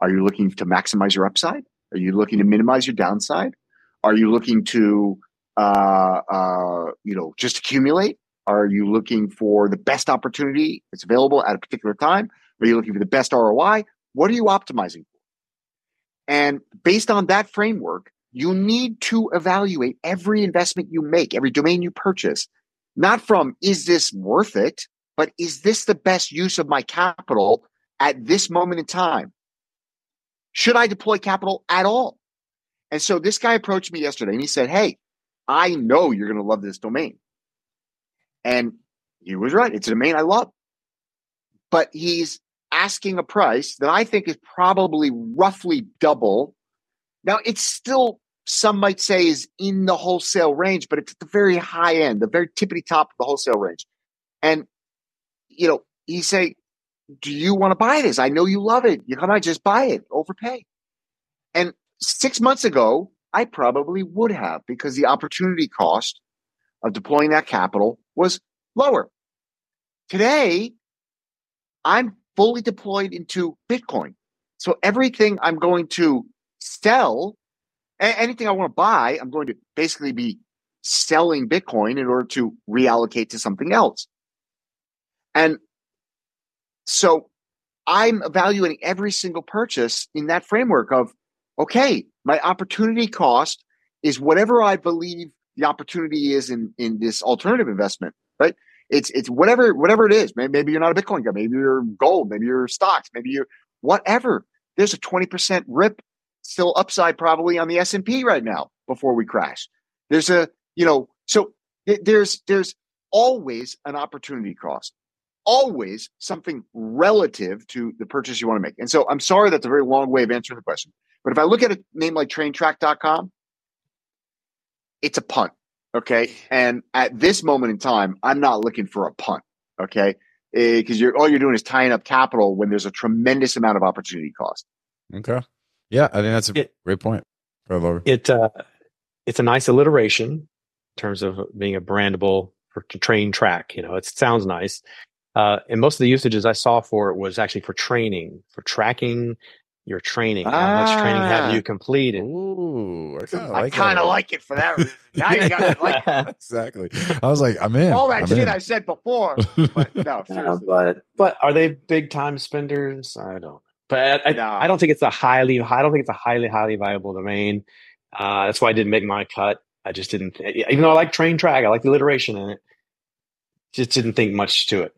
Are you looking to maximize your upside? Are you looking to minimize your downside? Are you looking to Uh, uh, you know, just accumulate? Are you looking for the best opportunity that's available at a particular time? Are you looking for the best R O I? What are you optimizing for? And based on that framework, you need to evaluate every investment you make, every domain you purchase, not from, is this worth it? But is this the best use of my capital at this moment in time? Should I deploy capital at all? And so this guy approached me yesterday and he said, hey, I know you're going to love this domain. And he was right. It's a domain I love. But he's asking a price that I think is probably roughly double. Now, it's still some might say is in the wholesale range, but it's at the very high end, the very tippity top of the wholesale range. And, you know, he say, do you want to buy this? I know you love it. You come on, just buy it, overpay. And six months ago, I probably would have, because the opportunity cost of deploying that capital was lower. Today, I'm fully deployed into Bitcoin. So everything I'm going to sell, a- anything I want to buy, I'm going to basically be selling Bitcoin in order to reallocate to something else. And so I'm evaluating every single purchase in that framework of, okay, my opportunity cost is whatever I believe the opportunity is in, in this alternative investment, right? It's it's whatever whatever it is. Maybe, maybe you're not a Bitcoin guy. Maybe you're gold. Maybe you're stocks. Maybe you're whatever. There's a twenty percent rip still upside probably on the S and P right now before we crash. There's a, you know, so th- there's there's always an opportunity cost. Always something relative to the purchase you want to make. And so I'm sorry that's a very long way of answering the question. But if I look at a name like Train Track dot com, it's a punt, okay? And at this moment in time, I'm not looking for a punt, okay? Because you're all you're doing is tying up capital when there's a tremendous amount of opportunity cost. Okay. Yeah, I think that's a it, great point. It uh, It's a nice alliteration in terms of being a brandable for train track. You know, it sounds nice. Uh, and most of the usages I saw for it was actually for training, for tracking your training. Ah. How much training have you completed? Ooh, I kind of like, like it for that reason. Now you got to like it. Exactly. I was like, I'm in. All that I'm shit in. I said before. But no, seriously. But, but are they big time spenders? I don't. But I, no. I, I don't think it's a highly. I don't think it's a highly, highly viable domain. Uh, that's why I didn't make my cut. I just didn't. Even though I like train track, I like the alliteration in it. Just didn't think much to it.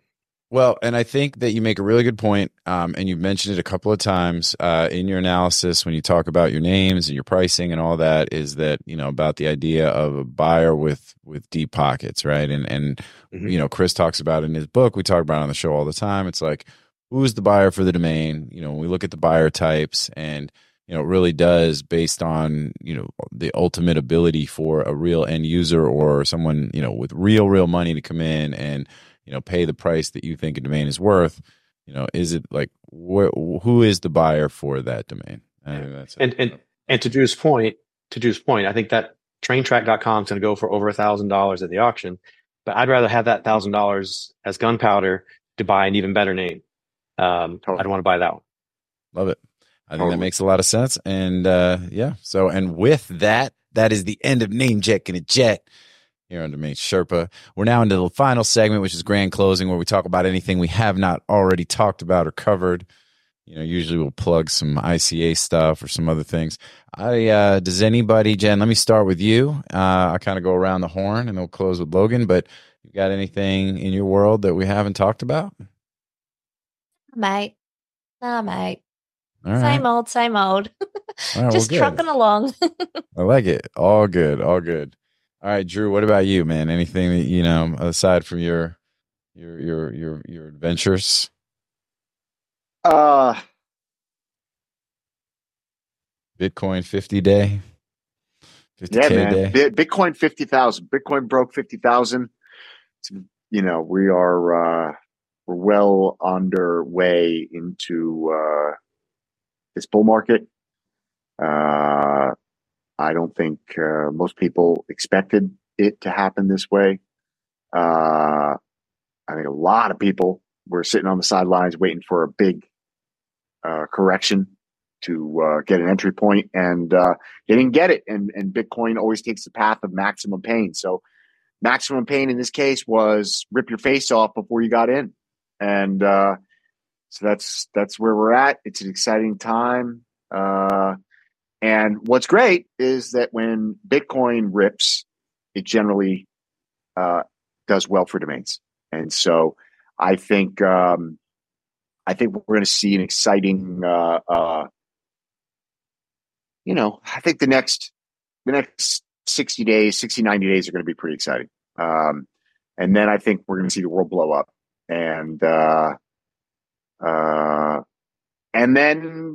Well, and I think that you make a really good point, um, and you've mentioned it a couple of times uh, in your analysis when you talk about your names and your pricing and all that, is that, you know, about the idea of a buyer with with deep pockets, right? And, and mm-hmm. you know, Chris talks about it in his book. We talk about it on the show all the time. It's like, who's the buyer for the domain? You know, we look at the buyer types, and, you know, it really does based on, you know, the ultimate ability for a real end user or someone, you know, with real, real money to come in and, you know, pay the price that you think a domain is worth. You know, is it like wh- who is the buyer for that domain? I think that's and it. and and to Drew's point, to Drew's point, I think that train track dot com is going to go for over a thousand dollars at the auction. But I'd rather have that thousand dollars as gunpowder to buy an even better name. Um, totally. I don't want to buy that one. Love it. I think totally. That makes a lot of sense. And uh, yeah, so and with that, that is the end of NameJet and a Jet. Here on Domain Sherpa. We're now into the final segment, which is grand closing, where we talk about anything we have not already talked about or covered. You know, usually we'll plug some I C A stuff or some other things. I uh, does anybody, Jen? Let me start with you. Uh, I kind of go around the horn, and we'll close with Logan. But you got anything in your world that we haven't talked about? Mate, no, mate. All right. Same old, same old. Right, just well, trucking along. I like it. All good. All good. All right, Drew, what about you, man? Anything that, you know, aside from your your your your your adventures? Uh Bitcoin fifty day. fifty K yeah, man. Day. B- Bitcoin fifty thousand. Bitcoin broke fifty thousand. You know, we are uh, we're well underway into uh, this bull market. Uh I don't think uh, most people expected it to happen this way. Uh, I think a lot of people were sitting on the sidelines waiting for a big uh, correction to uh, get an entry point, and uh, they didn't get it. And, and Bitcoin always takes the path of maximum pain. So maximum pain in this case was rip your face off before you got in. And uh, so that's that's where we're at. It's an exciting time. Uh And what's great is that when Bitcoin rips, it generally uh, does well for domains. And so I think um, I think we're going to see an exciting, uh, uh, you know, I think the next the next sixty days, sixty, ninety days are going to be pretty exciting. Um, and then I think we're going to see the world blow up. And uh, uh, and then,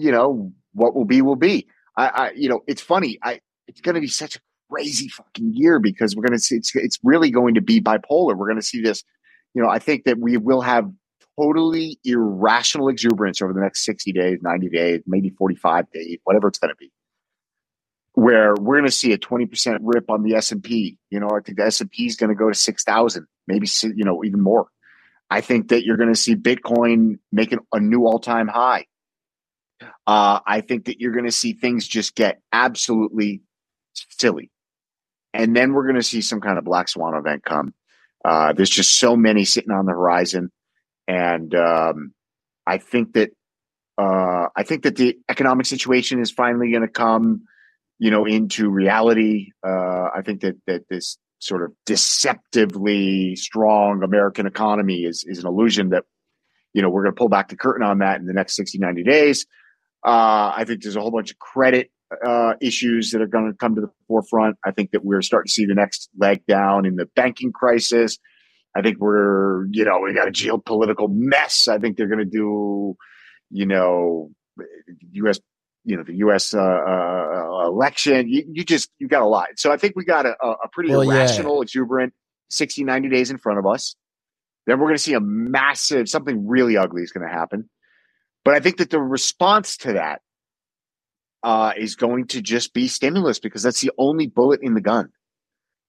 you know, what will be will be. I, I, you know, it's funny. I it's going to be such a crazy fucking year because we're going to see, it's, it's really going to be bipolar. We're going to see this, you know, I think that we will have totally irrational exuberance over the next sixty days, ninety days, maybe forty-five days, whatever it's going to be, where we're going to see a twenty percent rip on the S and P. You know, I think the S and P is going to go to six thousand, maybe, you know, even more. I think that you're going to see Bitcoin make a new all-time high. Uh, I think that you're going to see things just get absolutely silly. And then we're going to see some kind of black swan event come. Uh, there's just so many sitting on the horizon. And um, I think that uh, I think that the economic situation is finally going to come, you know, into reality. Uh, I think that that this sort of deceptively strong American economy is is an illusion that, you know, we're going to pull back the curtain on that in the next sixty, ninety days. Uh, I think there's a whole bunch of credit uh, issues that are going to come to the forefront. I think that we're starting to see the next leg down in the banking crisis. I think we're, you know, we got a geopolitical mess. I think they're going to do, you know, U S, you know, the U S uh, uh, election. You, you just, you got a lot. So I think we got a, a pretty well, irrational, yeah. exuberant sixty, ninety days in front of us. Then we're going to see a massive, something really ugly is going to happen. But I think that the response to that uh, is going to just be stimulus, because that's the only bullet in the gun.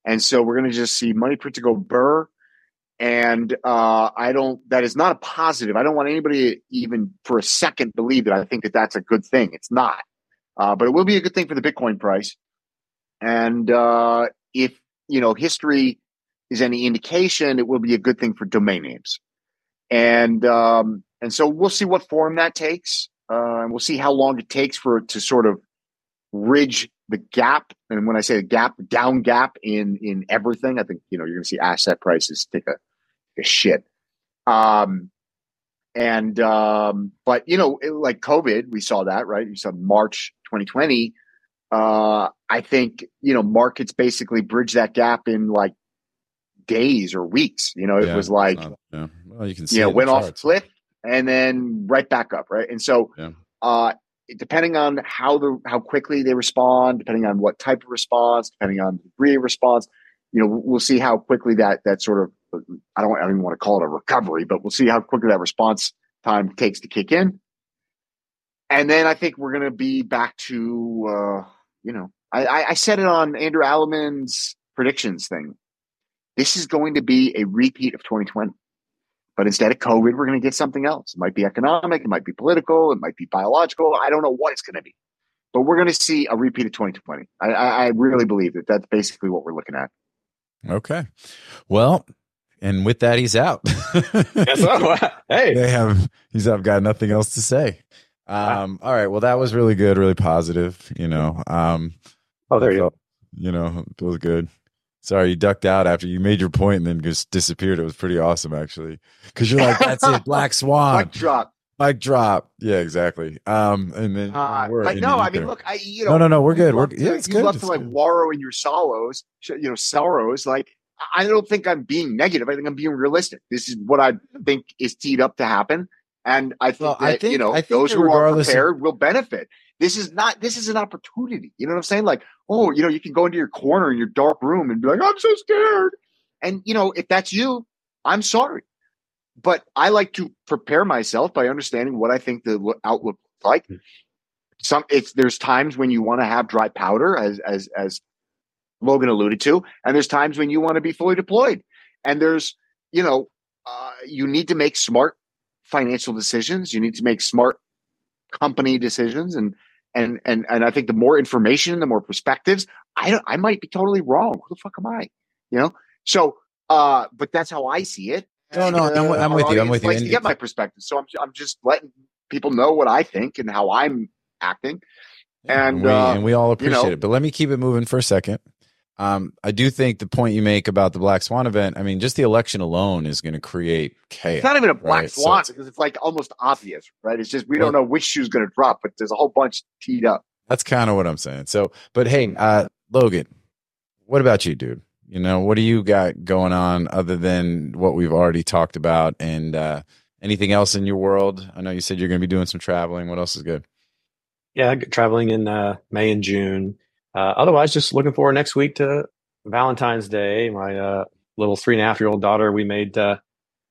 And so we're going to just see money print to go burr. And uh, I don't, that is not a positive. I don't want anybody to even for a second believe that I think that that's a good thing. It's not, uh, but it will be a good thing for the Bitcoin price. And uh, if, you know, history is any indication, it will be a good thing for domain names. And, um, and so we'll see what form that takes. Uh, and we'll see how long it takes for it to sort of bridge the gap. And when I say the gap, down gap in, in everything, I think, you know, you're going to see asset prices take a, shit. Um, and, um, but, you know, it, like COVID, we saw that, right? You saw March twenty twenty. Uh, I think, you know, markets basically bridged that gap in like days or weeks. You know, yeah, it was like, not, yeah. well, you can see, you know, went off a cliff and then right back up. Right. And so, yeah. uh, depending on how the, how quickly they respond, depending on what type of response, depending on the degree of response, you know, we'll see how quickly that, that sort of, I don't, I don't even want to call it a recovery, but we'll see how quickly that response time takes to kick in. And then I think we're going to be back to, uh, you know, I, I said it on Andrew Alleman's predictions thing. This is going to be a repeat of twenty twenty, but instead of COVID, we're going to get something else. It might be economic. It might be political. It might be biological. I don't know what it's going to be, but we're going to see a repeat of twenty twenty. I, I really believe that that's basically what we're looking at. Okay. Well, and with that, he's out. Yes, oh, hey, they have. He's. I've got nothing else to say. Um, all right. Well, that was really good, really positive. You know. Um, oh, there you go. You know, it was good. Sorry, you ducked out after you made your point and then just disappeared. It was pretty awesome, actually, because you're like, "That's it, black swan." Mic drop. Mic drop. Yeah, exactly. Um, and then uh, we're but no, the I mean, look, I you know, no, no, no, we're good. We're to, yeah, it's you good. Love it's to good. Like wallow in your sorrows, you know, sorrows, like. I don't think I'm being negative. I think I'm being realistic. This is what I think is teed up to happen. And I think, well, that, I think you know, I think those who are prepared of- will benefit. This is not, this is an opportunity. You know what I'm saying? Like, oh, you know, you can go into your corner in your dark room and be like, I'm so scared. And, you know, if that's you, I'm sorry. But I like to prepare myself by understanding what I think the outlook is like. Some, it's, there's times when you want to have dry powder, as, as, as, Logan alluded to, and there's times when you want to be fully deployed, and there's, you know, uh, you need to make smart financial decisions. You need to make smart company decisions. And, and, and, and I think the more information, the more perspectives, I don't, I might be totally wrong. Who the fuck am I? You know? So, uh, but that's how I see it. No, no, no, I'm with you. I'm with you. To get my perspective. So I'm, I'm just letting people know what I think and how I'm acting. And, and we, uh, and we all appreciate you know, it, but let me keep it moving for a second. Um, I do think the point you make about the Black Swan event, I mean, just the election alone is going to create chaos. It's not even a Black right? Swan so, because it's like almost obvious, right? It's just we well, don't know which shoe's going to drop, but there's a whole bunch teed up. That's kind of what I'm saying. So, but hey, uh, Logan, what about you, dude? You know, what do you got going on other than what we've already talked about and uh, anything else in your world? I know you said you're going to be doing some traveling. What else is good? Yeah, traveling in uh, May and June. Uh, otherwise, just looking forward next week to Valentine's Day. My uh, little three and a half year old daughter, we made uh,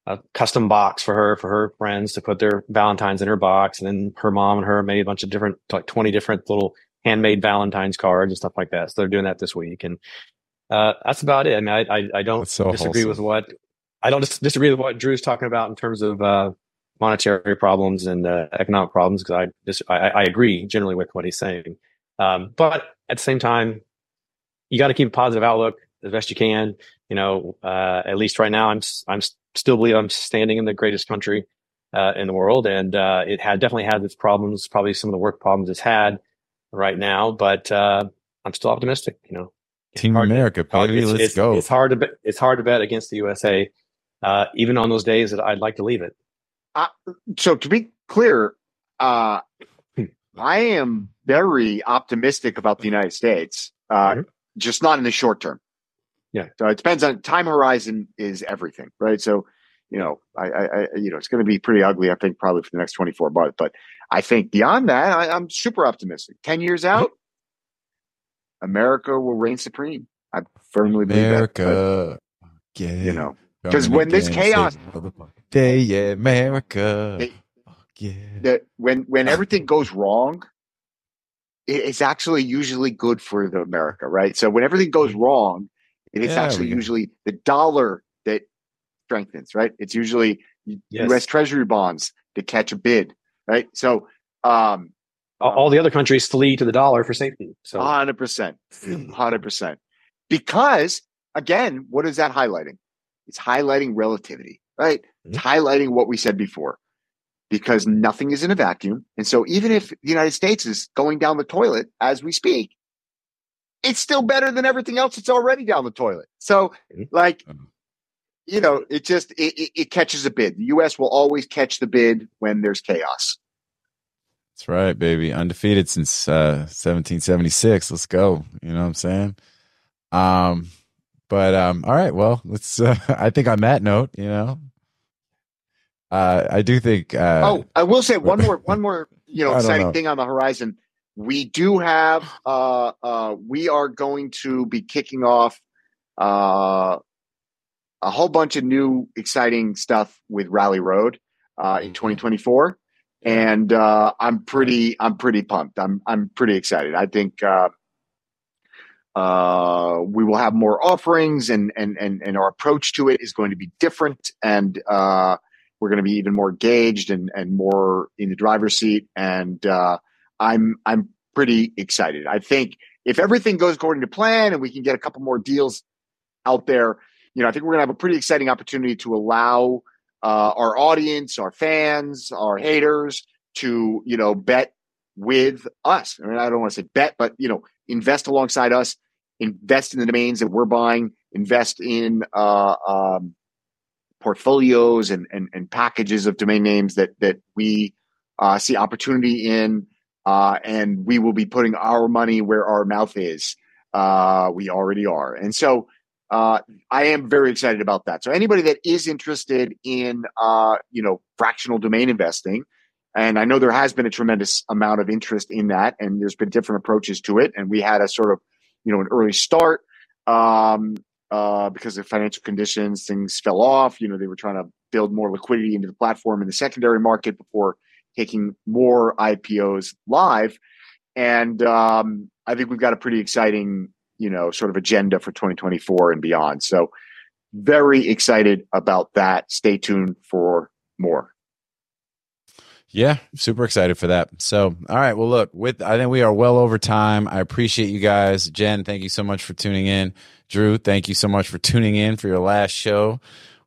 a custom box for her, for her friends to put their Valentines in her box. And then her mom and her made a bunch of different, like twenty different little handmade Valentine's cards and stuff like that. So they're doing that this week. And uh, that's about it. I mean, I, I, I don't so disagree wholesome. with what, I don't dis- disagree with what Drew's talking about in terms of uh, monetary problems and uh, economic problems. Cause I just, I, I agree generally with what he's saying. Um, but at the same time, you got to keep a positive outlook as best you can. You know, uh, at least right now, I'm I'm still believe I'm standing in the greatest country uh, in the world, and uh, it had definitely had its problems. Probably some of the work problems it's had right now, but uh, I'm still optimistic. You know, Team America, baby, let's it's, go. It's hard to bet, it's hard to bet against the U S A, uh, even on those days that I'd like to leave it. Uh, so to be clear, uh, I am very optimistic about the United States, uh, mm-hmm. just not in the short term. Yeah. So it depends on time horizon is everything, right? So, you know, I, I, I you know, it's going to be pretty ugly, I think, probably for the next twenty-four months. But I think beyond that, I, I'm super optimistic. Ten years out, America will reign supreme. I firmly believe America, that. America, yeah, you know, because when this chaos, day, yeah, America. They, Yeah. That when when everything goes wrong, it's actually usually good for the America, right? So when everything goes wrong, it's yeah, actually usually the dollar that strengthens, right? It's usually yes. U S Treasury bonds that catch a bid, right? So um, all, all the other countries flee to the dollar for safety. So one hundred percent, one hundred percent. Because again, what is that highlighting? It's highlighting relativity, right? Mm-hmm. It's highlighting what we said before. Because nothing is in a vacuum. And so even if the United States is going down the toilet as we speak, it's still better than everything else that's already down the toilet. So like, you know, it just, it, it, it catches a bid. The U S will always catch the bid when there's chaos. That's right, baby. Undefeated since uh, seventeen seventy-six. Let's go. You know what I'm saying? Um, but um, all right, well, let's, uh, I think on that note, you know, Uh, I do think. Uh, oh, I will say one more, one more, you know, exciting know. thing on the horizon. We do have. Uh, uh, we are going to be kicking off uh, a whole bunch of new exciting stuff with Rally Road uh, in twenty twenty-four, and uh, I'm pretty, I'm pretty pumped. I'm, I'm pretty excited. I think uh, uh, we will have more offerings, and and and and our approach to it is going to be different, and. Uh, We're going to be even more engaged and, and more in the driver's seat. And uh, I'm I'm pretty excited. I think if everything goes according to plan and we can get a couple more deals out there, you know, I think we're going to have a pretty exciting opportunity to allow uh, our audience, our fans, our haters to, you know, bet with us. I mean, I don't want to say bet, but, you know, invest alongside us, invest in the domains that we're buying, invest in uh, um portfolios and, and and packages of domain names that that we uh, see opportunity in, uh, and we will be putting our money where our mouth is. Uh, we already are, and so uh, I am very excited about that. So anybody that is interested in uh, you know fractional domain investing, and I know there has been a tremendous amount of interest in that, and there's been different approaches to it, and we had a sort of you know an early start. Um, Uh, because of financial conditions, things fell off. You know, they were trying to build more liquidity into the platform in the secondary market before taking more I P Os live. And um, I think we've got a pretty exciting, you know, sort of agenda for twenty twenty-four and beyond. So very excited about that. Stay tuned for more. Yeah, super excited for that. So, all right. Well, look, with I think we are well over time. I appreciate you guys. Jen, thank you so much for tuning in. Drew, thank you so much for tuning in for your last show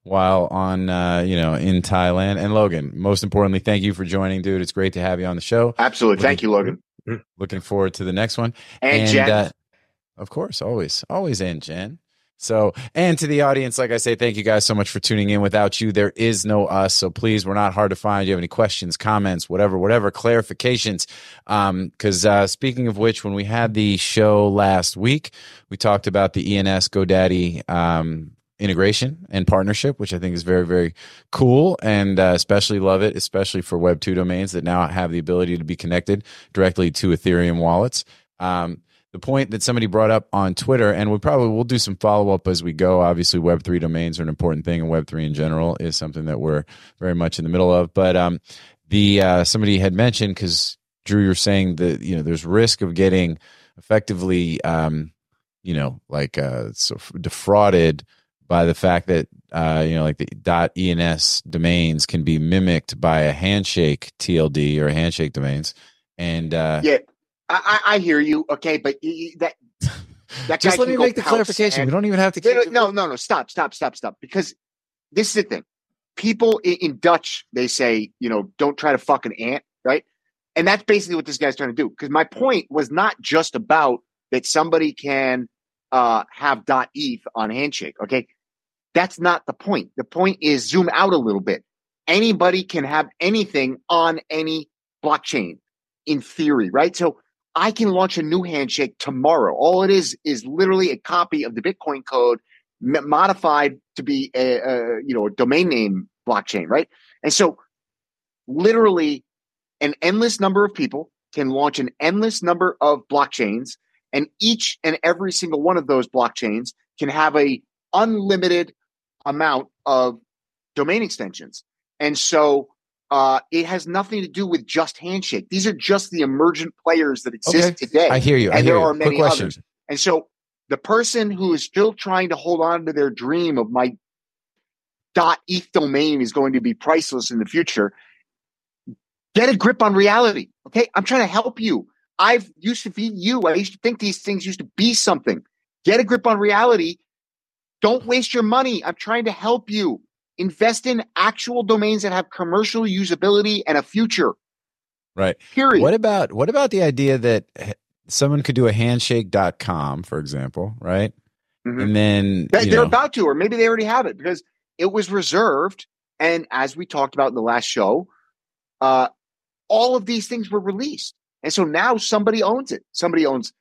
while on, uh, you know, in Thailand. And Logan, most importantly, thank you for joining, dude. It's great to have you on the show. Absolutely. Looking, thank you, Logan. Looking forward to the next one. And, and Jen. Uh, of course, always, always, and Jen. So, and to the audience, like I say, thank you guys so much for tuning in. Without you, there is no us. So please, we're not hard to find. You have any questions, comments, whatever, whatever, clarifications. Um, cause, uh, speaking of which, when we had the show last week, we talked about the E N S GoDaddy, um, integration and partnership, which I think is very, very cool. And uh, especially love it, especially for Web two domains that now have the ability to be connected directly to Ethereum wallets. Um, the point that somebody brought up on Twitter, and we probably will do some follow-up as we go. Obviously, Web three domains are an important thing, and Web three in general is something that we're very much in the middle of. But um, the uh, somebody had mentioned, because Drew, you're saying that, you know, there's risk of getting effectively, um, you know, like uh, so defrauded by the fact that, uh, you know, like the .ens domains can be mimicked by a handshake T L D or handshake domains. And uh, yeah, I, I hear you. Okay. But that, that just let me make the clarification. And, we don't even have to. Keep no, no, no, no. Stop, stop, stop, stop. Because this is the thing. People in, in Dutch, they say, you know, don't try to fuck an ant. Right. And that's basically what this guy's trying to do. Because my point was not just about that somebody can uh, have .eth on Handshake, okay? That's not the point. The point is, zoom out a little bit. Anybody can have anything on any blockchain in theory, right? So I can launch a new Handshake tomorrow. All it is is literally a copy of the Bitcoin code modified to be a, a you know, a domain name blockchain, right? And so literally, an endless number of people can launch an endless number of blockchains, and each and every single one of those blockchains can have a unlimited amount of domain extensions. And so uh, it has nothing to do with just Handshake. These are just the emergent players that exist okay. today. I hear you. I and hear there you. are many Quick others. Question. And so the person who is still trying to hold on to their dream of my .eth domain is going to be priceless in the future, get a grip on reality, okay? I'm trying to help you. I've used to be you. I used to think these things used to be something. Get a grip on reality. Don't waste your money. I'm trying to help you. Invest in actual domains that have commercial usability and a future. Right. Period. What about what about the idea that someone could do a handshake dot com, for example, right? Mm-hmm. And then they, they're know. about to, or maybe they already have it because it was reserved. And as we talked about in the last show, uh, all of these things were released. And so now somebody owns it. Somebody owns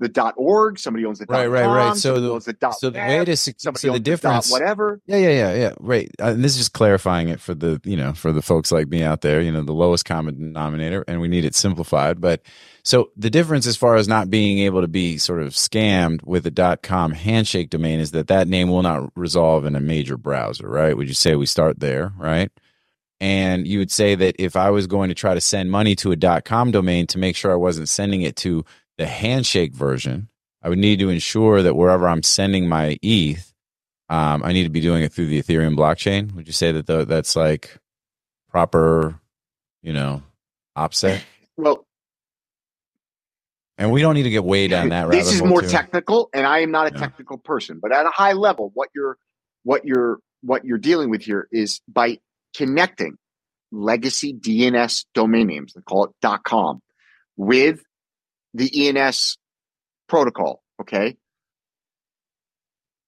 the .org. Somebody owns the .com. Right, right, right. So the, owns the so the way to somebody so owns the difference, the whatever. Yeah, yeah, yeah, yeah. Right. Uh, and this is just clarifying it for the, you know, for the folks like me out there, you know, the lowest common denominator, and we need it simplified. But so the difference as far as not being able to be sort of scammed with a .com handshake domain is that that name will not resolve in a major browser, right? Would you say we start there, right? And you would say that if I was going to try to send money to a .com domain to make sure I wasn't sending it to the handshake version, I would need to ensure that wherever I'm sending my E T H, um, I need to be doing it through the Ethereum blockchain. Would you say that the, that's like proper, you know, OPSEC? Well, and we don't need to get way down that route. This is more too. technical, and I am not a yeah. technical person. But at a high level, what you're, what you're, what you're dealing with here is by connecting legacy D N S domain names, they call it .com, with the E N S protocol, okay?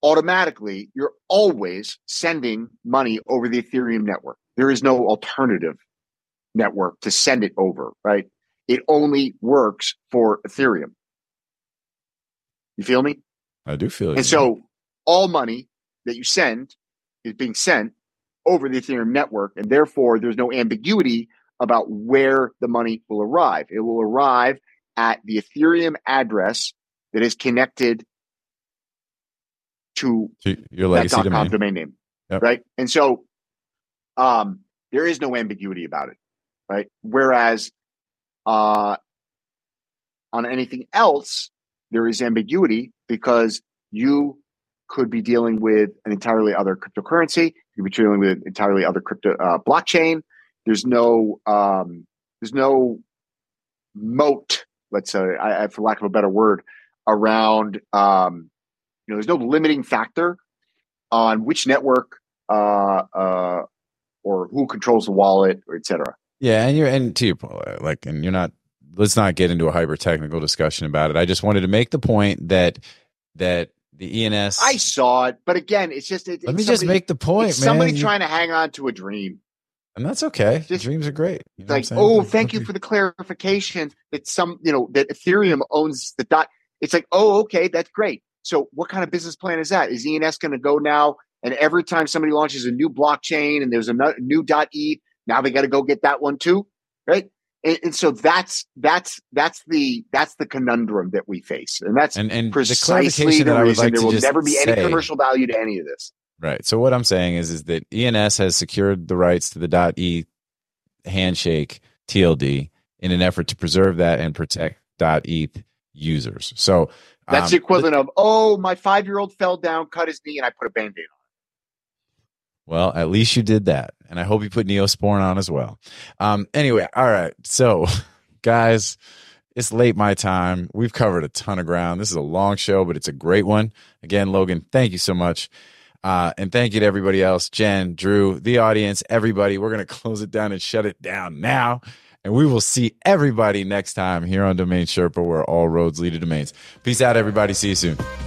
Automatically, you're always sending money over the Ethereum network. There is no alternative network to send it over, right? It only works for Ethereum. You feel me? I do feel you. And so all money that you send is being sent over the Ethereum network, and therefore there's no ambiguity about where the money will arrive. It will arrive at the Ethereum address that is connected to, to your legacy domain. domain name, yep. right? And so um, there is no ambiguity about it, right? Whereas uh, on anything else, there is ambiguity because you could be dealing with an entirely other cryptocurrency. You'll be dealing with an entirely other crypto uh, blockchain. There's no, um, there's no moat, let's say, I, I, for lack of a better word, around. Um, you know, there's no limiting factor on which network uh, uh, or who controls the wallet, or et cetera. Yeah, and you're and to your point, like, and you're not. Let's not get into a hyper technical discussion about it. I just wanted to make the point that that. The E N S. I saw it, but again, it's just. It, Let me somebody, just make the point, it's man. Somebody you, trying to hang on to a dream, and that's okay. Just, Dreams are great. You know like, oh, like, thank you for the clarification that some, you know, that Ethereum owns the dot. It's like, oh, okay, that's great. So, what kind of business plan is that? Is E N S going to go now? And every time somebody launches a new blockchain and there's a new dot E, now they got to go get that one too, right? And so that's that's that's the that's the conundrum that we face, and that's and, and precisely the, the reason like there will never be say, any commercial value to any of this. Right. So what I'm saying is, is that E N S has secured the rights to the .e handshake T L D in an effort to preserve that and protect .eth users. So um, that's the equivalent the, of oh, my five year old fell down, cut his knee, and I put a Band-Aid on. Well, at least you did that. And I hope you put Neosporin on as well. Um, anyway, all right. So, guys, it's late my time. We've covered a ton of ground. This is a long show, but it's a great one. Again, Logan, thank you so much. Uh, and thank you to everybody else, Jen, Drew, the audience, everybody. We're going to close it down and shut it down now. And we will see everybody next time here on Domain Sherpa, where all roads lead to domains. Peace out, everybody. See you soon.